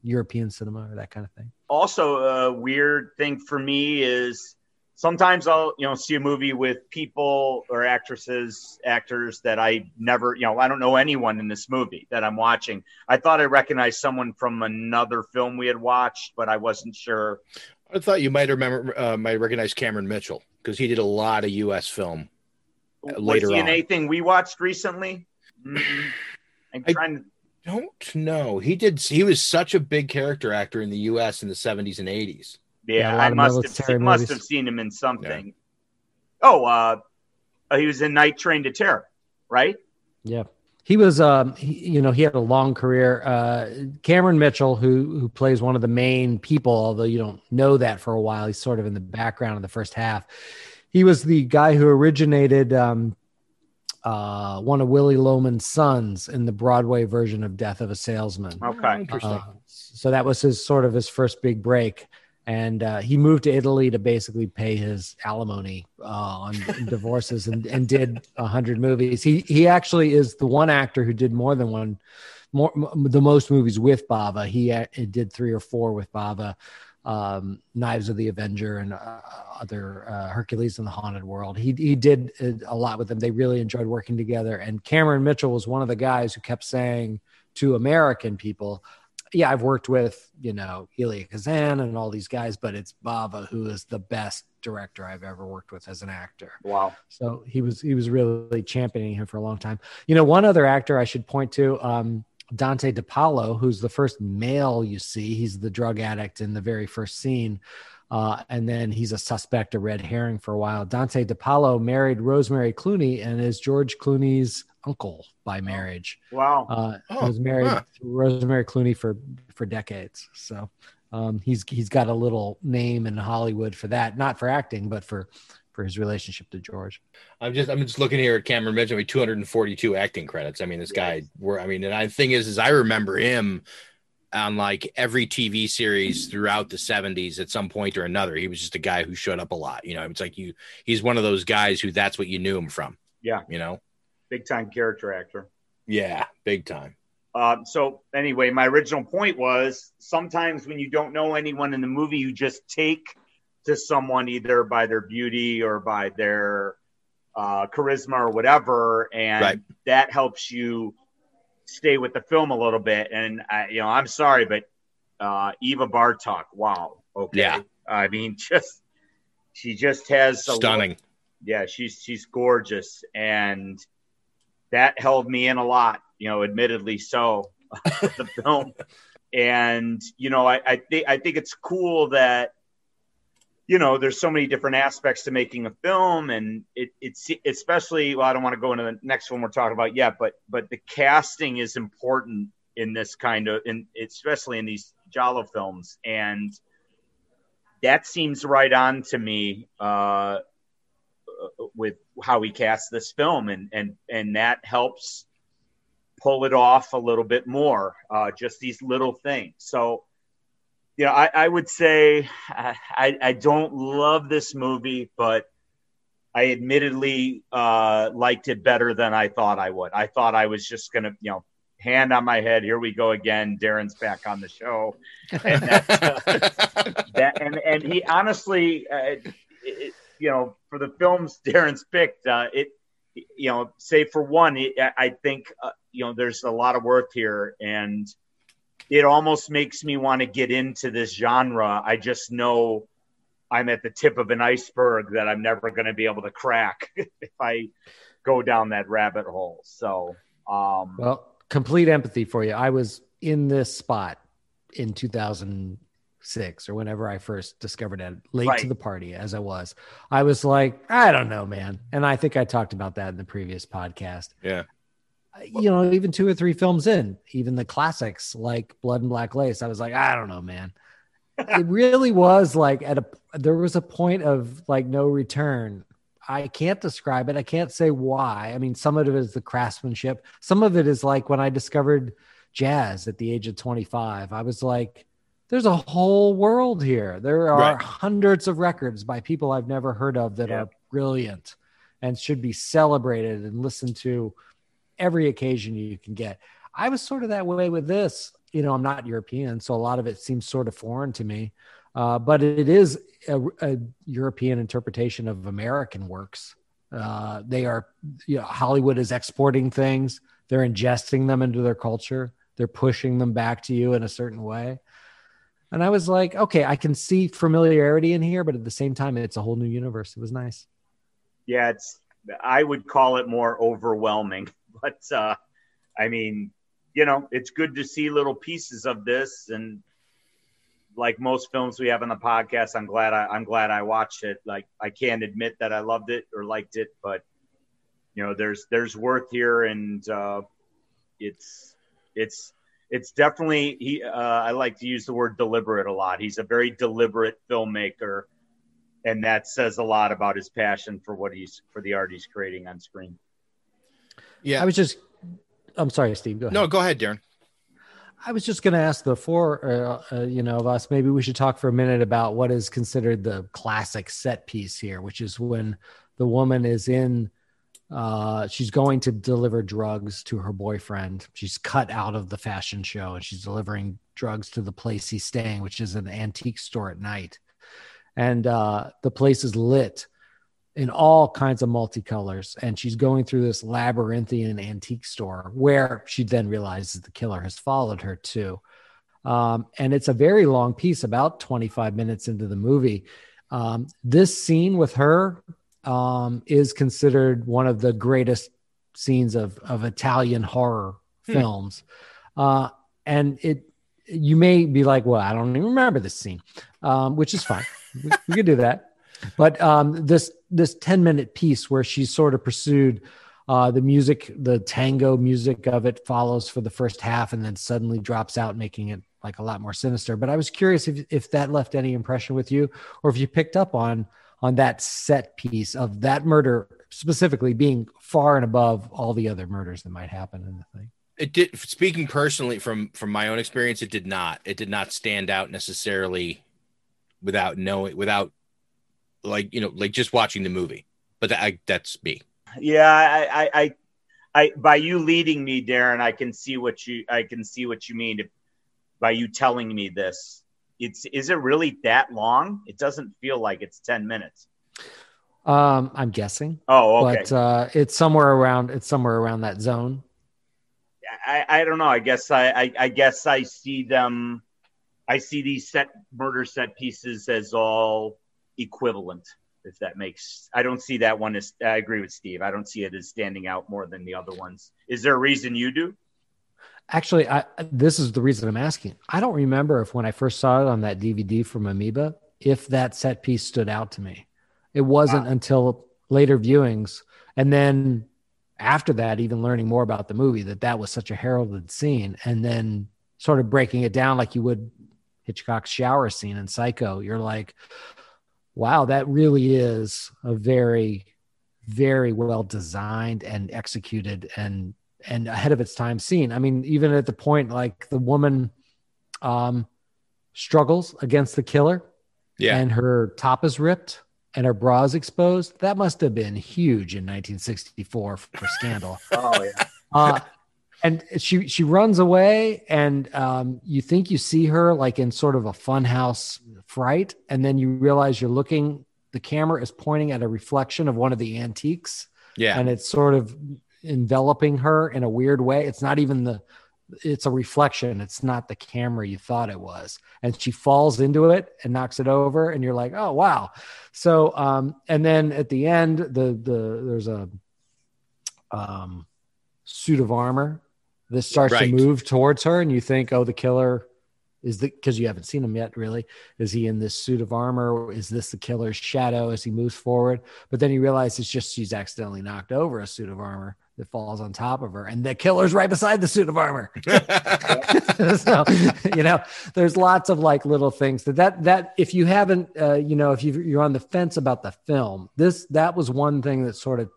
European cinema or that kind of thing. Also, a weird thing for me is sometimes I'll, you know, see a movie with people or actors that I never, you know, I don't know anyone in this movie that I'm watching. I thought I recognized someone from another film we had watched, but I wasn't sure. I thought you might recognize Cameron Mitchell, because he did a lot of U.S. film later on. Was he in anything we watched recently? Mm-hmm. I don't know. He was such a big character actor in the U.S. in the 70s and 80s. Yeah, I must have seen him in something. Yeah. Oh, he was in Night Train to Terror, right? Yeah. He was, you know, he had a long career. Cameron Mitchell, who plays one of the main people, although you don't know that for a while, he's sort of in the background in the first half. He was the guy who originated one of Willie Loman's sons in the Broadway version of Death of a Salesman. Okay, interesting. So that was his first big break. And he moved to Italy to basically pay his alimony on divorces and did 100 movies. He actually is the one actor who did the most movies with Bava. He did 3 or 4 with Bava, Knives of the Avenger and other Hercules in the Haunted World. He did a lot with them. They really enjoyed working together. And Cameron Mitchell was one of the guys who kept saying to American people, yeah, I've worked with, you know, Elia Kazan and all these guys, but it's Bava who is the best director I've ever worked with as an actor. Wow. So he was really championing him for a long time. You know, one other actor I should point to, Dante DiPaolo, who's the first male you see. He's the drug addict in the very first scene. And then he's a suspect, a red herring for a while. Dante DiPaolo married Rosemary Clooney and is George Clooney's uncle by marriage. Wow. I was married to Rosemary Clooney for decades. So He's got a little name in Hollywood for that, not for acting, but for his relationship to George. I'm just looking here at Cameron Mitchell. I mean, 242 acting credits. I mean, this guy. And the thing is I remember him on like every TV series throughout the 70s at some point or another. He was just a guy who showed up a lot. You know, it's like he's one of those guys who that's what you knew him from. Yeah. You know, big time character actor. Yeah, big time. So anyway, my original point was sometimes when you don't know anyone in the movie, you just take to someone either by their beauty or by their charisma or whatever. And that helps you stay with the film a little bit. And I'm sorry, but Eva Bartok. Wow. Okay. Yeah. I mean, she just has stunning. She's gorgeous. And that held me in a lot, admittedly so, with the film. And, I think it's cool that, there's so many different aspects to making a film, and it's especially, I don't want to go into the next one we're talking about yet, but the casting is important in this especially in these Giallo films. And that seems right on to me, with how he cast this film, and that helps pull it off a little bit more, just these little things. So, I would say I don't love this movie, but I admittedly liked it better than I thought I would. I thought I was just going to, hand on my head, here we go again, Darren's back on the show. And and he honestly, for the films Darren's picked, save for one, I think, there's a lot of worth here, and it almost makes me want to get into this genre. I just know I'm at the tip of an iceberg that I'm never going to be able to crack if I go down that rabbit hole. So, complete empathy for you. I was in this spot in 2006 or whenever I first discovered it, late to the party as I was like, I don't know, man. And I think I talked about that in the previous podcast. Yeah. Even two or three films in, even the classics like Blood and Black Lace, I was like, I don't know, man. It really was like there was a point of like no return. I can't describe it. I can't say why. I mean, some of it is the craftsmanship. Some of it is like when I discovered jazz at the age of 25, I was like, there's a whole world here. There are hundreds of records by people I've never heard of that are brilliant and should be celebrated and listened to every occasion you can get. I was sort of that way with this. I'm not European, so a lot of it seems sort of foreign to me. But it is a European interpretation of American works. They are, Hollywood is exporting things. They're ingesting them into their culture. They're pushing them back to you in a certain way. And I was like, okay, I can see familiarity in here, but at the same time, it's a whole new universe. It was nice. Yeah, I would call it more overwhelming. But, it's good to see little pieces of this. And like most films we have on the podcast, I'm glad I watched it. Like, I can't admit that I loved it or liked it, but there's worth here. And it's definitely, I like to use the word deliberate a lot. He's a very deliberate filmmaker, and that says a lot about his passion for for the art he's creating on screen. Yeah, I'm sorry, Steve. Go ahead. No, go ahead, Darren. I was just going to ask the four, of us, maybe we should talk for a minute about what is considered the classic set piece here, which is when the woman is she's going to deliver drugs to her boyfriend. She's cut out of the fashion show and she's delivering drugs to the place he's staying, which is an antique store at night. And the place is lit in all kinds of multicolors. And she's going through this labyrinthian antique store where she then realizes the killer has followed her to. And it's a very long piece, about 25 minutes into the movie. This scene with her is considered one of the greatest scenes of Italian horror films. And you may be like, well, I don't even remember this scene, which is fine. we could do that. But this 10-minute piece where she's sort of pursued The music, the tango music of it follows for the first half and then suddenly drops out, making it like a lot more sinister. But I was curious if that left any impression with you, or if you picked up on that set piece of that murder specifically being far and above all the other murders that might happen in the thing. It did. Speaking personally from my own experience, it did not stand out necessarily without just watching the movie, but that's me. Yeah, I by you leading me, Darren, I can see what you mean. By you telling me this, is it really that long? It doesn't feel like it's 10 minutes. I'm guessing. Oh, okay. But it's somewhere around that zone. I don't know. I guess I guess I see them. I see these murder set pieces as all equivalent. If that makes, I don't see that one as, I agree with Steve. I don't see it as standing out more than the other ones. Is there a reason you do? Actually, this is the reason I'm asking. I don't remember if when I first saw it on that DVD from Amoeba, if that set piece stood out to me. It wasn't until later viewings. And then after that, even learning more about the movie, that was such a heralded scene. And then sort of breaking it down like you would Hitchcock's shower scene in Psycho. You're like, wow, that really is a very, very well designed and executed and ahead of its time scene. I mean, even at the point, like the woman struggles against the killer, yeah, and her top is ripped and her bra is exposed. That must have been huge in 1964 for Scandal. Oh, yeah. And she runs away, and you think you see her like in sort of a funhouse fright, and then you realize you're looking. The camera is pointing at a reflection of one of the antiques, yeah, and it's sort of enveloping her in a weird way. It's not even it's a reflection. It's not the camera you thought it was, and she falls into it and knocks it over, and you're like, oh wow. So, and then at the end, there's a suit of armor. This starts to move towards her, and you think, oh, the killer is because you haven't seen him yet, really. Is he in this suit of armor? Is this the killer's shadow as he moves forward? But then you realize it's just she's accidentally knocked over a suit of armor that falls on top of her, and the killer's right beside the suit of armor. So, there's lots of like little things that if you haven't, if you're on the fence about the film, that was one thing that sort of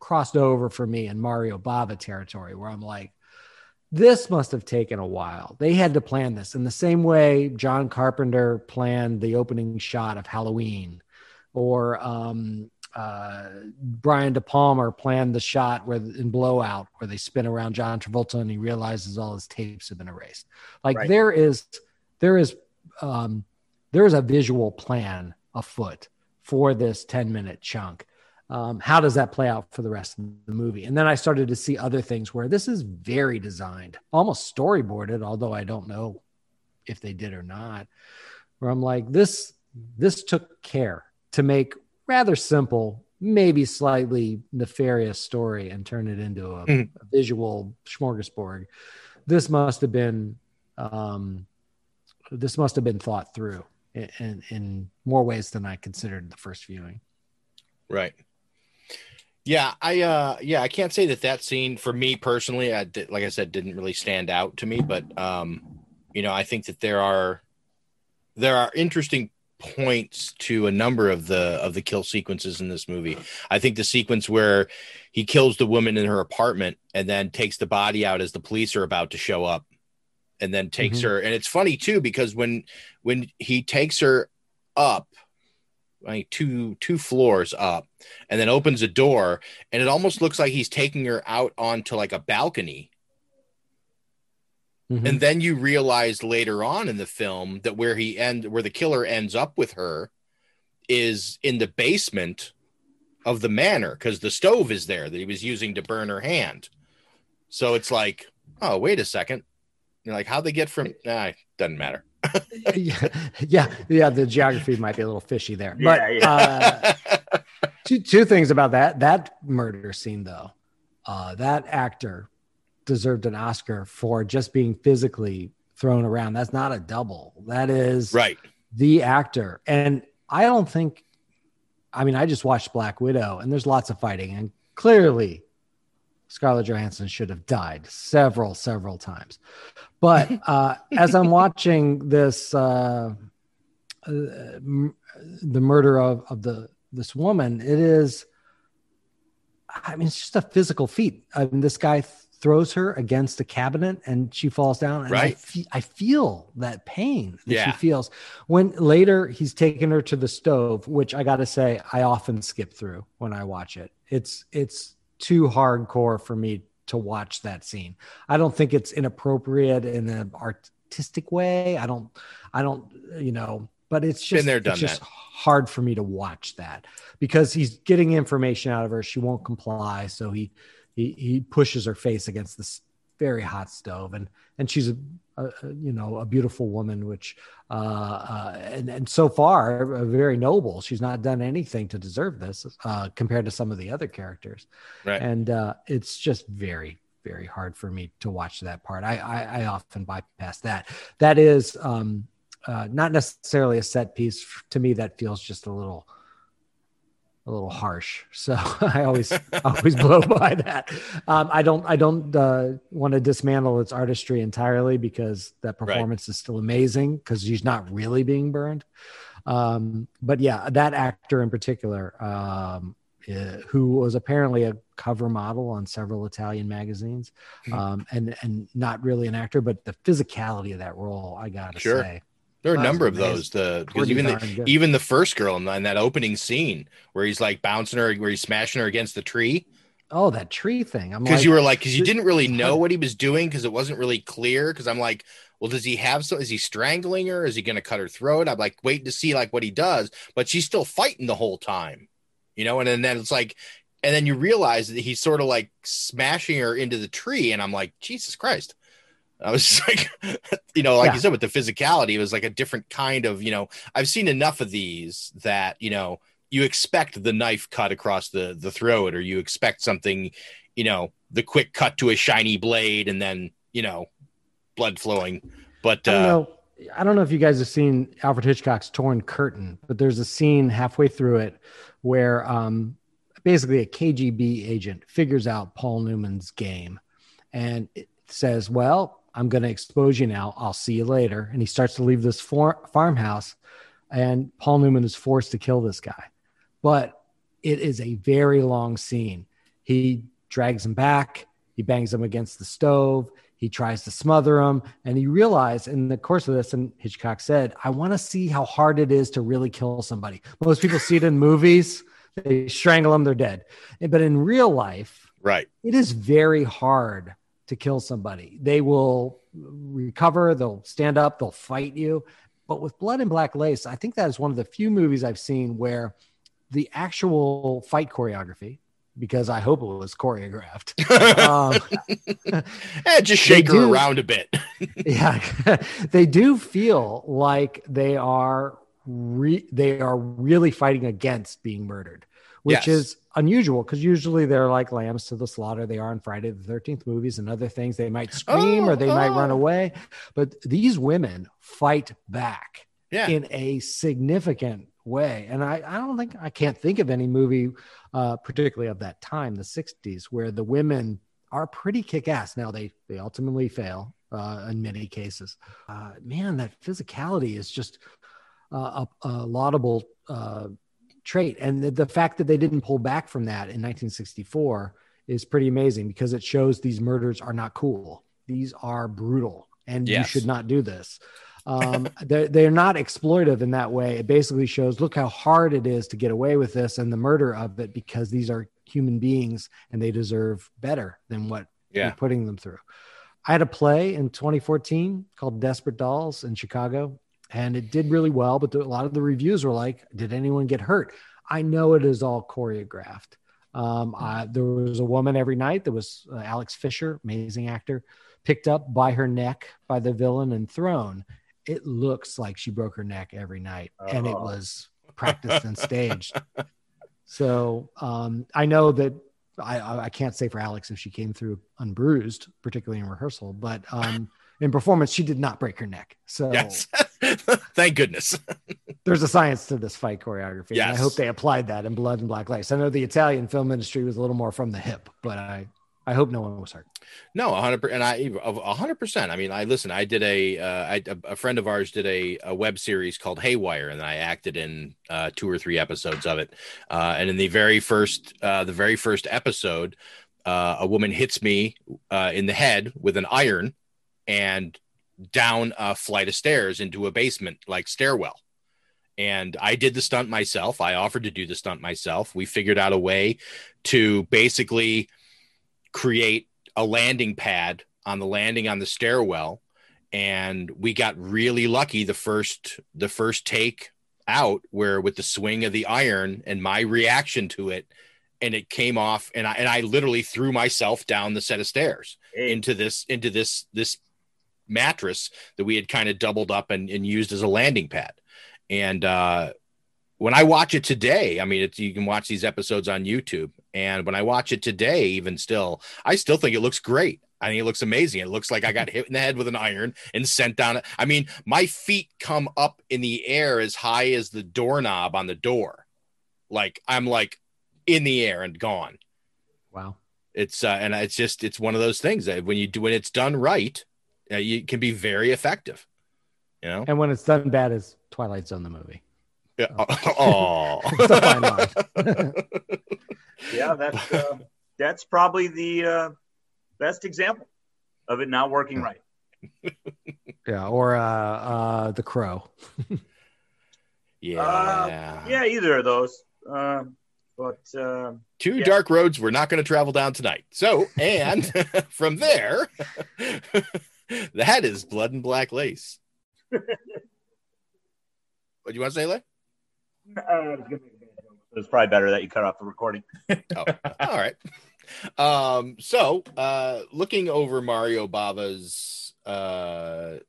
crossed over for me in Mario Bava territory, where I'm like, this must have taken a while. They had to plan this in the same way John Carpenter planned the opening shot of Halloween, or Brian De Palma planned the shot in Blowout where they spin around John Travolta and he realizes all his tapes have been erased. Like right. There is a visual plan afoot for this 10-minute chunk. How does that play out for the rest of the movie? And then I started to see other things where this is very designed, almost storyboarded, although I don't know if they did or not, where I'm like, this took care to make rather simple, maybe slightly nefarious story and turn it into a visual smorgasbord. This must have been thought through in more ways than I considered the first viewing. Right. Yeah, I can't say that scene for me personally, like I said, didn't really stand out to me, but I think that there are interesting points to a number of the kill sequences in this movie. I think the sequence where he kills the woman in her apartment and then takes the body out as the police are about to show up, and then takes her, and it's funny too because when he takes her up, like two floors up, and then opens a door, and it almost looks like he's taking her out onto like a balcony. Mm-hmm. And then you realize later on in the film that where the killer ends up with her is in the basement of the manor, because the stove is there that he was using to burn her hand. So it's like, oh, wait a second. You're like, how'd they get from? It doesn't matter. Yeah. The geography might be a little fishy there, but two things about that murder scene though. That actor deserved an Oscar for just being physically thrown around. That's not a double. That is right. The actor. And I don't think, I mean, I just watched Black Widow, and there's lots of fighting, and clearly Scarlett Johansson should have died several times. But as I'm watching this, the murder of this woman, it is, I mean, it's just a physical feat. I mean, this guy throws her against a cabinet and she falls down. And right. I feel that pain that she feels. When later he's taking her to the stove, which I got to say, I often skip through when I watch it. It's too hardcore for me to watch that scene. I don't think it's inappropriate in an artistic way. I don't, you know, but it's just, hard for me to watch that because he's getting information out of her. She won't comply. So he pushes her face against this very hot stove, and she's a beautiful woman, which and so far very noble. She's not done anything to deserve this compared to some of the other characters, right? And it's just very, very hard for me to watch that part. I often bypass that. That is not necessarily a set piece to me. That feels just a little harsh. So I always blow by that. I don't want to dismantle its artistry entirely because that performance is still amazing because she's not really being burned. But yeah, that actor in particular, who was apparently a cover model on several Italian magazines, and not really an actor, but the physicality of that role, I gotta say. There are a number of those, because even the first girl in that opening scene where he's like bouncing her, where he's smashing her against the tree. Oh, that tree thing! Because you didn't really know what he was doing because it wasn't really clear. Because I'm like, well, does he have some? Is he strangling her? Is he going to cut her throat? I'm like waiting to see like what he does, but she's still fighting the whole time, you know. And then it's like, and then you realize that he's sort of like smashing her into the tree, and I'm like, Jesus Christ. I was just like, you know, like you said, with the physicality, it was like a different kind of, you know, I've seen enough of these that, you know, you expect the knife cut across the throat, or you expect something, you know, the quick cut to a shiny blade and then, you know, blood flowing. But I don't know if you guys have seen Alfred Hitchcock's Torn Curtain, but there's a scene halfway through it where basically a KGB agent figures out Paul Newman's game and it says, well, I'm going to expose you now. I'll see you later. And he starts to leave this farmhouse, and Paul Newman is forced to kill this guy. But it is a very long scene. He drags him back. He bangs him against the stove. He tries to smother him. And he realized in the course of this, and Hitchcock said, I want to see how hard it is to really kill somebody. Most people see it in movies. They strangle them. They're dead. But in real life, it is very hard to kill somebody. They will recover, they'll stand up, they'll fight you. But with Blood and Black Lace, I think that is one of the few movies I've seen where the actual fight choreography, because I hope it was choreographed. Just shake her around a bit. They do feel like they are really fighting against being murdered, which is unusual because usually they're like lambs to the slaughter. They are in Friday the 13th movies and other things. They might scream or they might run away, but these women fight back in a significant way. And I can't think of any movie, particularly of that time, the 60s, where the women are pretty kick-ass. Now they ultimately fail in many cases. Man, that physicality is just a laudable trait, and the fact that they didn't pull back from that in 1964 is pretty amazing because it shows these murders are not cool. These are brutal, and you should not do this. They're not exploitive in that way. It basically shows, look how hard it is to get away with this and the murder of it, because these are human beings and they deserve better than what you're putting them through. I had a play in 2014 called Desperate Dolls in Chicago. And it did really well, but a lot of the reviews were like, did anyone get hurt? I know it is all choreographed. There was a woman every night that was Alex Fisher, amazing actor, picked up by her neck by the villain and thrown. It looks like she broke her neck every night, and it was practiced and staged. So I know that I can't say for Alex if she came through unbruised, particularly in rehearsal, but in performance, she did not break her neck. So. Yes. Thank goodness. There's a science to this fight choreography. Yes. And I hope they applied that in Blood and Black Lace. I know the Italian film industry was a little more from the hip, but I I hope no one was hurt. No, 100%. And 100%. I mean, I did a friend of ours did a web series called Haywire, and I acted in 2 or 3 episodes of it. And in the very first episode, a woman hits me in the head with an iron and down a flight of stairs into a basement like stairwell. And I did the stunt myself. I offered to do the stunt myself. We figured out a way to basically create a landing pad on the landing on the stairwell. And we got really lucky the first take out where with the swing of the iron and my reaction to it. And it came off and I literally threw myself down the set of stairs into this mattress that we had kind of doubled up and used as a landing pad. And when I watch it today, I mean, you can watch these episodes on YouTube. And when I watch it today, even still, I still think it looks great. I think it looks amazing. It looks like I got hit in the head with an iron and sent down. I mean, my feet come up in the air as high as the doorknob on the door. Like, I'm like in the air and gone. Wow. It's and it's just, it's one of those things that when it's done right, it can be very effective. You know? And when it's done bad, it's Twilight Zone the movie. Yeah. Oh. It's a fine line. Yeah, that's probably the best example of it not working right. Yeah, or The Crow. Yeah. Yeah, either of those. But two dark roads we're not going to travel down tonight. So, and from there, that is Blood and Black Lace. What do you want to say, Leigh? It was probably better that you cut off the recording. Oh, all right. So looking over Mario Bava's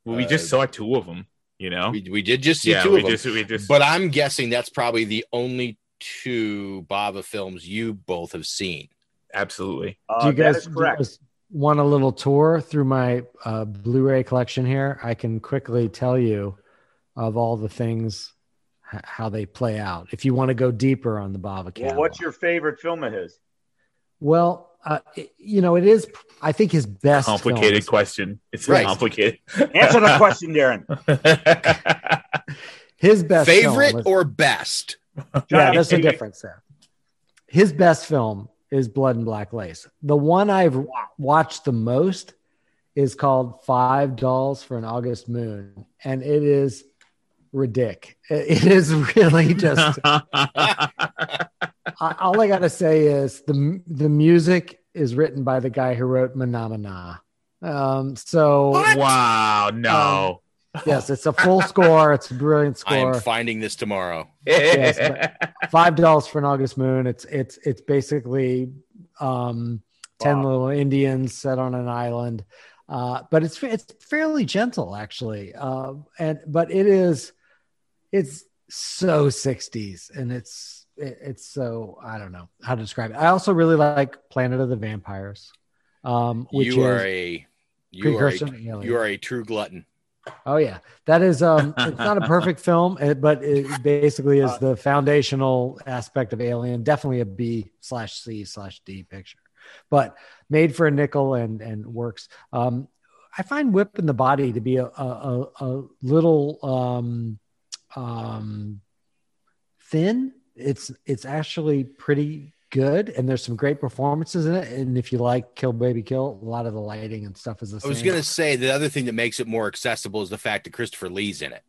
we just saw two of them, you know. We did just see two of them. But I'm guessing that's probably the only two Bava films you both have seen. Absolutely. Do you guys want a little tour through my Blu-ray collection here? I can quickly tell you of all the things, how they play out. If you want to go deeper on the Bava catalog. Well, what's your favorite film of his? Well, it is, I think, his best. Complicated question. It's right. Complicated. Answer the question, Darren. His best favorite film or best? Yeah, there's a difference there. His best film is Blood and Black Lace. The one I've watched the most is called 5 Dolls for an August Moon, and it is ridiculous. It is really just all I gotta say is the music is written by the guy who wrote Manamana. Yes, it's a full score. It's a brilliant score. I'm finding this tomorrow. Yes, $5 for an August Moon. It's basically 10 little Indians set on an island, but it's fairly gentle actually, but it's so 60s, and it's so, I don't know how to describe it. I also really like Planet of the Vampires, which you are a true glutton. Oh yeah, that is it's not a perfect film, but it basically is the foundational aspect of Alien. Definitely a B/C/D picture, but made for a nickel and works. I find Whip and the Body to be a little thin. It's actually pretty good, and there's some great performances in it. And if you like Kill Baby Kill, a lot of the lighting and stuff is the same. I was going to say the other thing that makes it more accessible is the fact that Christopher Lee's in it.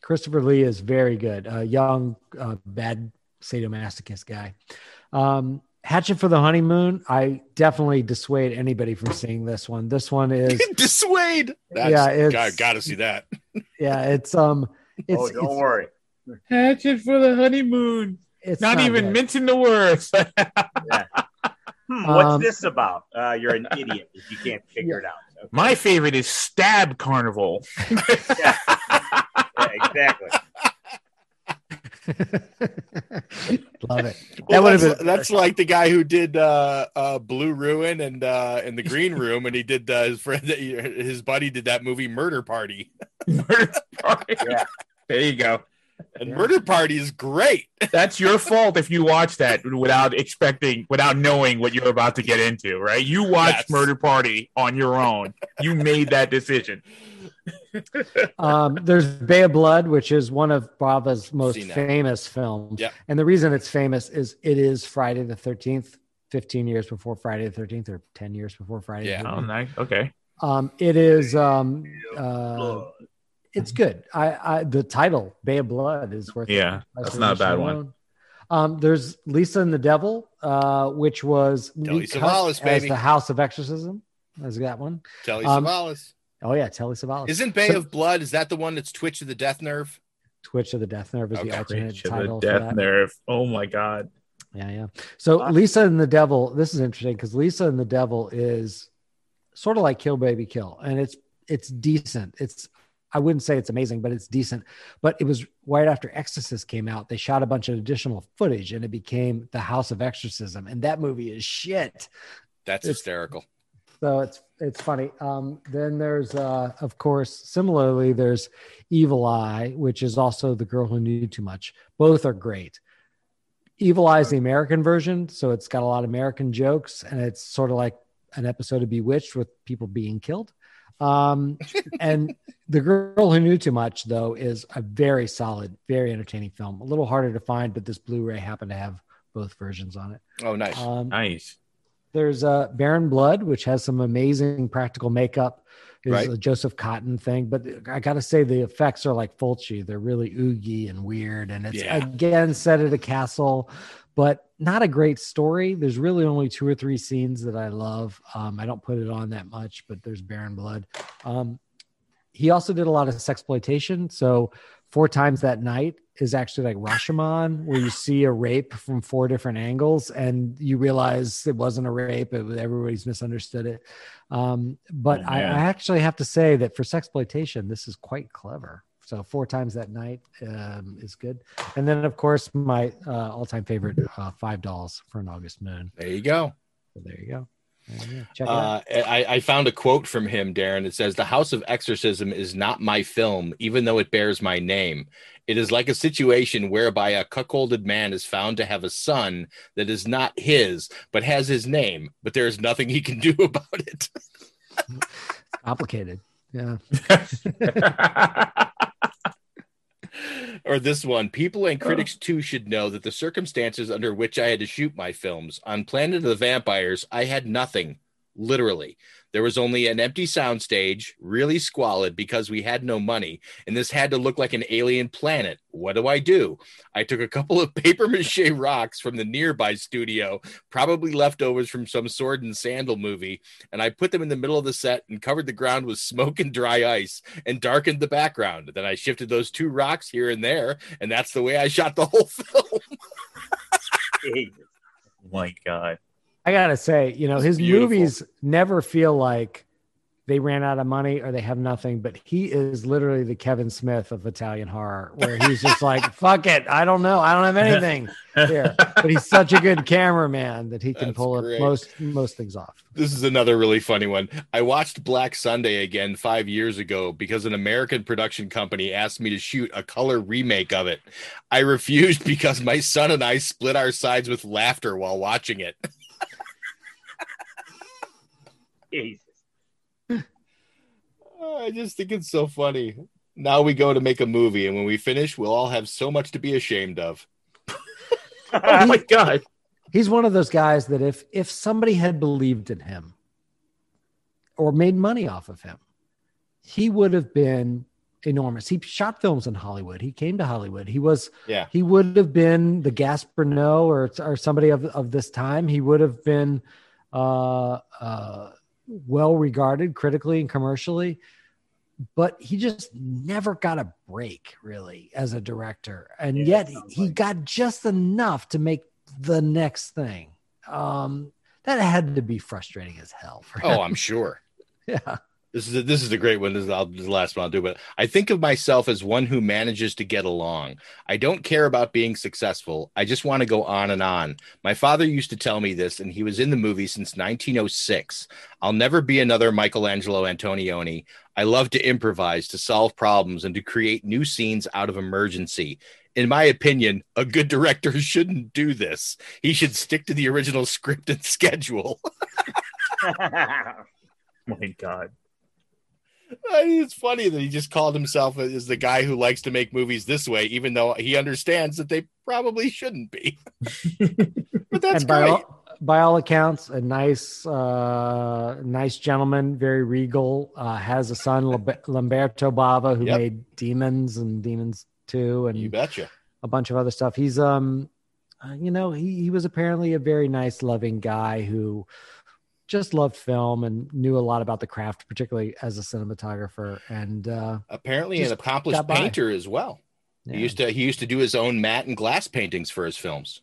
Christopher Lee is very good. A young, bad sadomasochist guy. Hatchet for the Honeymoon. I definitely dissuade anybody from seeing this one. This one is dissuade. Gotta see that. Yeah, it's don't worry. Hatchet for the Honeymoon. It's not even minting the words. Yeah. What's this about? You're an idiot if you can't figure it out. Okay. My favorite is Stab Carnival. Yeah. Yeah, exactly. Love it. Well, that's like the guy who did Blue Ruin and The Green Room, and he did his buddy did that movie Murder Party. Murder Party. Yeah. There you go. And yeah. Murder Party is great. That's your fault if you watch that without knowing what you're about to get into, right? You watched Murder Party on your own. You made that decision. There's Bay of Blood, which is one of Bava's most famous films. Yeah. And the reason it's famous is it is Friday the 13th, 15 years before Friday the 13th, or 10 years before Friday the 13th. Oh, nice. Okay. It is... it's good. The title Bay of Blood is worth. Yeah, that's not a bad one. There's Lisa and the Devil, which was Telly Savalas, baby. The House of Exorcism. That's that one. Telly Savalas. Oh yeah, Telly Savalas. Isn't Bay of Blood? Is that the one that's Twitch of the Death Nerve? Twitch of the Death Nerve is the alternate Twitch title. Twitch of the Death Nerve. Oh my god. Yeah, yeah. So Lisa and the Devil. This is interesting because Lisa and the Devil is sort of like Kill Baby Kill, and it's decent. I wouldn't say it's amazing, but it's decent. But it was right after Exorcist came out. They shot a bunch of additional footage and it became The House of Exorcism. And that movie is shit. That's hysterical. So it's funny. Then there's, of course, similarly, there's Evil Eye, which is also The Girl Who Knew Too Much. Both are great. Evil Eye is the American version. So it's got a lot of American jokes and it's sort of like an episode of Bewitched with people being killed. And The Girl Who Knew Too Much, though, is a very solid, very entertaining film. A little harder to find, but this Blu-ray happened to have both versions on it. Oh, nice. Nice. There's Barren Blood, which has some amazing practical makeup. It's a Joseph Cotton thing, but I got to say the effects are like Fulci. They're really oogie and weird, and it's, again, set at a castle, but not a great story. There's really only 2 or 3 scenes that I love. I don't put it on that much, but there's Barren Blood. He also did a lot of sexploitation. So 4 Times That Night is actually like Rashomon, where you see a rape from 4 different angles and you realize it wasn't a rape. Everybody's misunderstood it. I actually have to say that for sexploitation, this is quite clever. So 4 Times That Night is good. And then, of course, my all-time favorite, Five Dolls for an August Moon. There you go. So there you go. Check it out. I found a quote from him, Darren. It says, "The House of Exorcism is not my film, even though it bears my name. It is like a situation whereby a cuckolded man is found to have a son that is not his, but has his name, but there is nothing he can do about it." It's complicated. Yeah. Or this one, people and critics too should know that the circumstances under which I had to shoot my films on Planet of the Vampires, I had nothing. Literally, there was only an empty soundstage, really squalid because we had no money, and this had to look like an alien planet. What do? I took a couple of paper mache rocks from the nearby studio, probably leftovers from some sword and sandal movie, and I put them in the middle of the set and covered the ground with smoke and dry ice and darkened the background. Then I shifted those 2 rocks here and there, and that's the way I shot the whole film. Oh my god. I gotta say, his movies never feel like they ran out of money or they have nothing, but he is literally the Kevin Smith of Italian horror, where he's just like, fuck it, I don't know, I don't have anything here. But he's such a good cameraman that he can pull most things off. This is another really funny one. I watched Black Sunday again 5 years ago because an American production company asked me to shoot a color remake of it. I refused because my son and I split our sides with laughter while watching it. I just think it's so funny. Now we go to make a movie, and when we finish, we'll all have so much to be ashamed of. Oh my god, he's one of those guys that if somebody had believed in him or made money off of him, he would have been enormous. He shot films in Hollywood. He came to Hollywood. He was, he would have been the Gaspar Noé or somebody of this time. He would have been well regarded critically and commercially, but he just never got a break really as a director, and yet he got just enough to make the next thing. That had to be frustrating as hell for him. Oh, I'm sure. Yeah. This is a great one. This is the last one I'll do, but I think of myself as one who manages to get along. I don't care about being successful. I just want to go on and on. My father used to tell me this, and he was in the movie since 1906. I'll never be another Michelangelo Antonioni. I love to improvise, to solve problems, and to create new scenes out of emergency. in my opinion, a good director shouldn't do this. He should stick to the original script and schedule. My God. It's funny that he just called himself as the guy who likes to make movies this way, even though he understands that they probably shouldn't be. But that's by all accounts, a nice gentleman, very regal, has a son, Lamberto Bava, who made Demons and Demons 2 and you betcha a bunch of other stuff. He's he was apparently a very nice, loving guy who just loved film and knew a lot about the craft, particularly as a cinematographer, and apparently an accomplished painter as well. Yeah. He used to do his own matte and glass paintings for his films.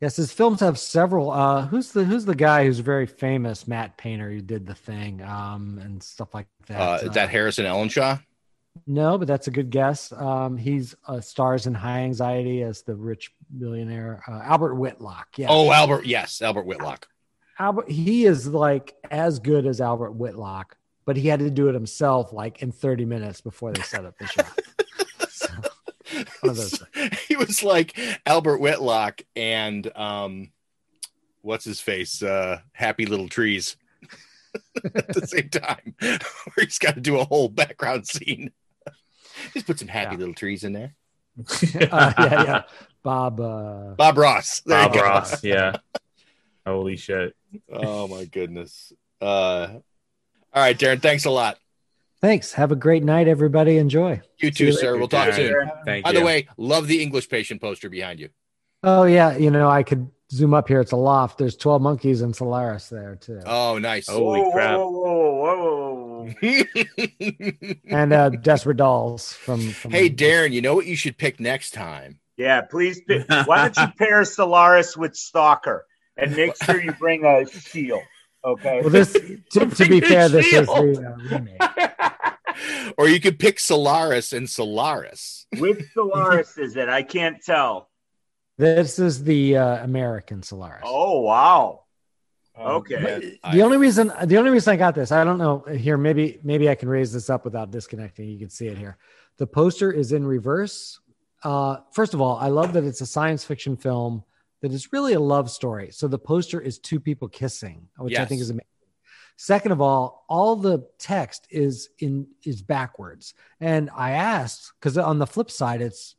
Yes, his films have several. Who's the guy who's a very famous matte painter who did The Thing and stuff like that? Is that Harrison Ellenshaw? No, but that's a good guess. He's stars in High Anxiety as the rich billionaire Albert Whitlock. Yeah. Oh, Albert. Yes, Albert Whitlock. Albert, he is like as good as Albert Whitlock, but he had to do it himself like in 30 minutes before they set up the shot. So, one of those things. He was like Albert Whitlock and what's his face? Happy Little Trees at the same time, where he's got to do a whole background scene. Just put some happy little trees in there. Bob Ross. Bob Ross, yeah. Holy shit. Oh my goodness. All right, Darren, thanks a lot. Thanks. Have a great night, everybody. Enjoy. You too, sir. We'll talk soon. Thank you. By the way, love the English Patient poster behind you. Oh yeah. You know, I could zoom up here. It's a loft. There's 12 monkeys in Solaris there too. Oh, nice. Holy crap. Whoa. And Desperate Dolls from Hey Darren, you know what you should pick next time? Yeah, please pick. Why don't you pair Solaris with Stalker? And make sure you bring a shield, okay? Well, this to be fair, this is the remake. Or you could pick Solaris and Solaris. Which Solaris is it? I can't tell. This is the American Solaris. Oh wow! Okay. The only reason I got this, I don't know. Here, maybe I can raise this up without disconnecting. You can see it here. The poster is in reverse. First of all, I love that it's a science fiction film. That is really a love story. So the poster is two people kissing, which I think is amazing. Second of all the text is backwards. And I asked, because on the flip side, it's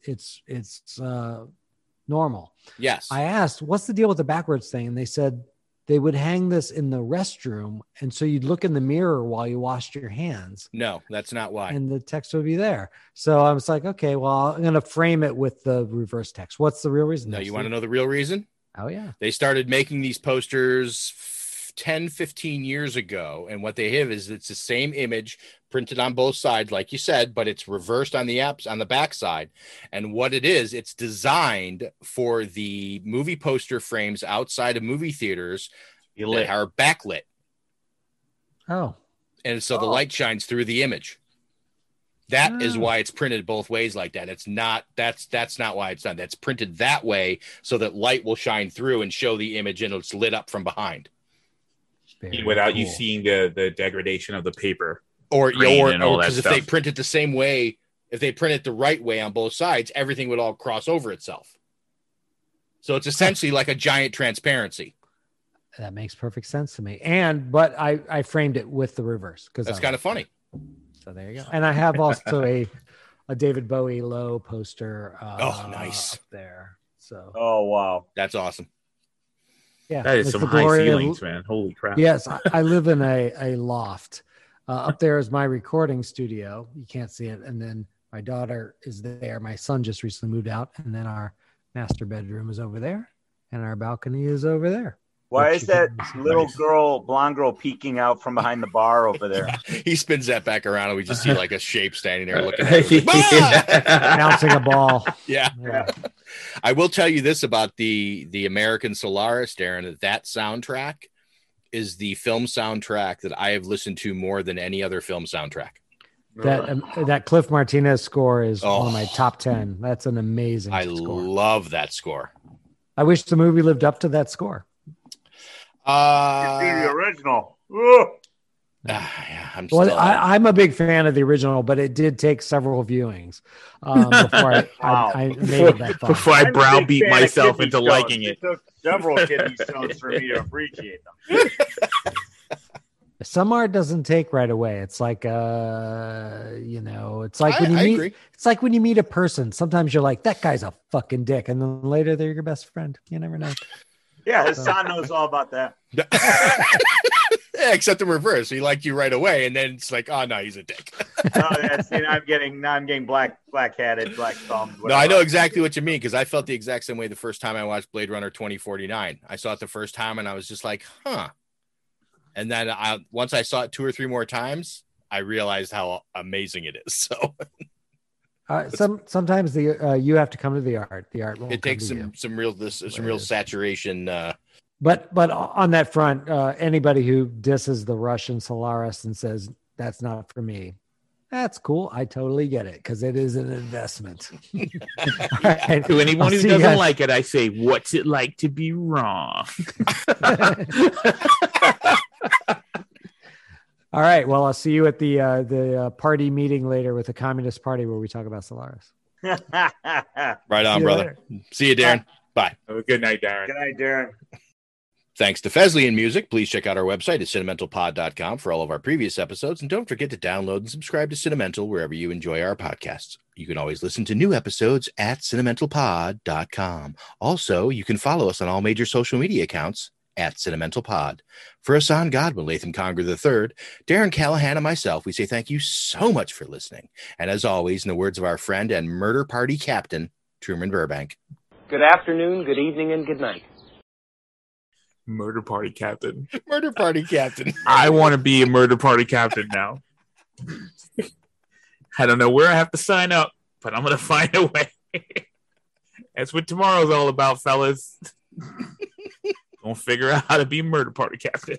normal. Yes. I asked, what's the deal with the backwards thing? And they said they would hang this in the restroom. And so you'd look in the mirror while you washed your hands. No, that's not why. And the text would be there. So I was like, okay, well, I'm going to frame it with the reverse text. What's the real reason? No, you want to know the real reason? Oh, yeah. They started making these posters 10, 15 years ago. And what they have is it's the same image printed on both sides, like you said, but it's reversed on the apps on the backside. And what it is, it's designed for the movie poster frames outside of movie theaters that are backlit. Oh. And so the light shines through the image. That is why it's printed both ways like that. It's not, that's not why it's done. That's printed that way so that light will shine through and show the image and it's lit up from behind. Very without cool. you seeing the degradation of the paper or because if they print it the same way, if they print it the right way on both sides, everything would all cross over itself. So it's essentially like a giant transparency. That makes perfect sense to me. But I framed it with the reverse because that's kind of funny. So there you go. And I have also a David Bowie Low poster. Nice up there. So wow, that's awesome. Yeah, that is some high ceilings, man. Holy crap. Yes, I live in a loft. Up there is my recording studio. You can't see it. And then my daughter is there. My son just recently moved out. And then our master bedroom is over there. And our balcony is over there. Why is that little blonde girl peeking out from behind the bar over there? Yeah, he spins that back around and we just see like a shape standing there looking at him. Bouncing a ball. Yeah. I will tell you this about the American Solaris, Darren, that soundtrack is the film soundtrack that I have listened to more than any other film soundtrack. That Cliff Martinez score is one of my top 10. That's an amazing score. I love that score. I wish the movie lived up to that score. You see the original. Yeah, I'm a big fan of the original, but it did take several viewings before I made that thought. Before I browbeat myself into liking it. It took several kidney stones for me to appreciate them. Some art doesn't take right away. It's like, it's like when you meet a person. Sometimes you're like, that guy's a fucking dick, and then later they're your best friend. You never know. Yeah, Hassan knows all about that. Yeah, except in reverse. He liked you right away, and then it's like, oh no, he's a dick. I'm getting black-hatted, black thumbed. No, I know exactly what you mean, because I felt the exact same way the first time I watched Blade Runner 2049. I saw it the first time, and I was just like, huh. And then once I saw it 2 or 3 more times, I realized how amazing it is. So sometimes you have to come to the art. The art won't. It takes some real saturation. But on that front, anybody who disses the Russian Solaris and says that's not for me, that's cool. I totally get it, because it is an investment. Right. To anyone who doesn't like it, I say, what's it like to be wrong? All right. Well, I'll see you at the party meeting later with the Communist Party where we talk about Solaris. Right on, brother. Later. See you, Darren. Bye. Have a good night, Darren. Good night, Darren. Thanks to Fesley and Music. Please check out our website at cinementalpod.com for all of our previous episodes. And don't forget to download and subscribe to Cinemental wherever you enjoy our podcasts. You can always listen to new episodes at cinementalpod.com. Also, you can follow us on all major social media accounts at cinementalpod. For Hassan Godwin, Latham Conger III, Darren Callahan, and myself, we say thank you so much for listening. And as always, in the words of our friend and Murder Party captain, Truman Burbank. Good afternoon, good evening, and good night. Murder Party captain. Murder Party captain. I want to be a Murder Party captain now. I don't know where I have to sign up, but I'm going to find a way. That's what tomorrow's all about, fellas. Don't figure out how to be Murder Party captain.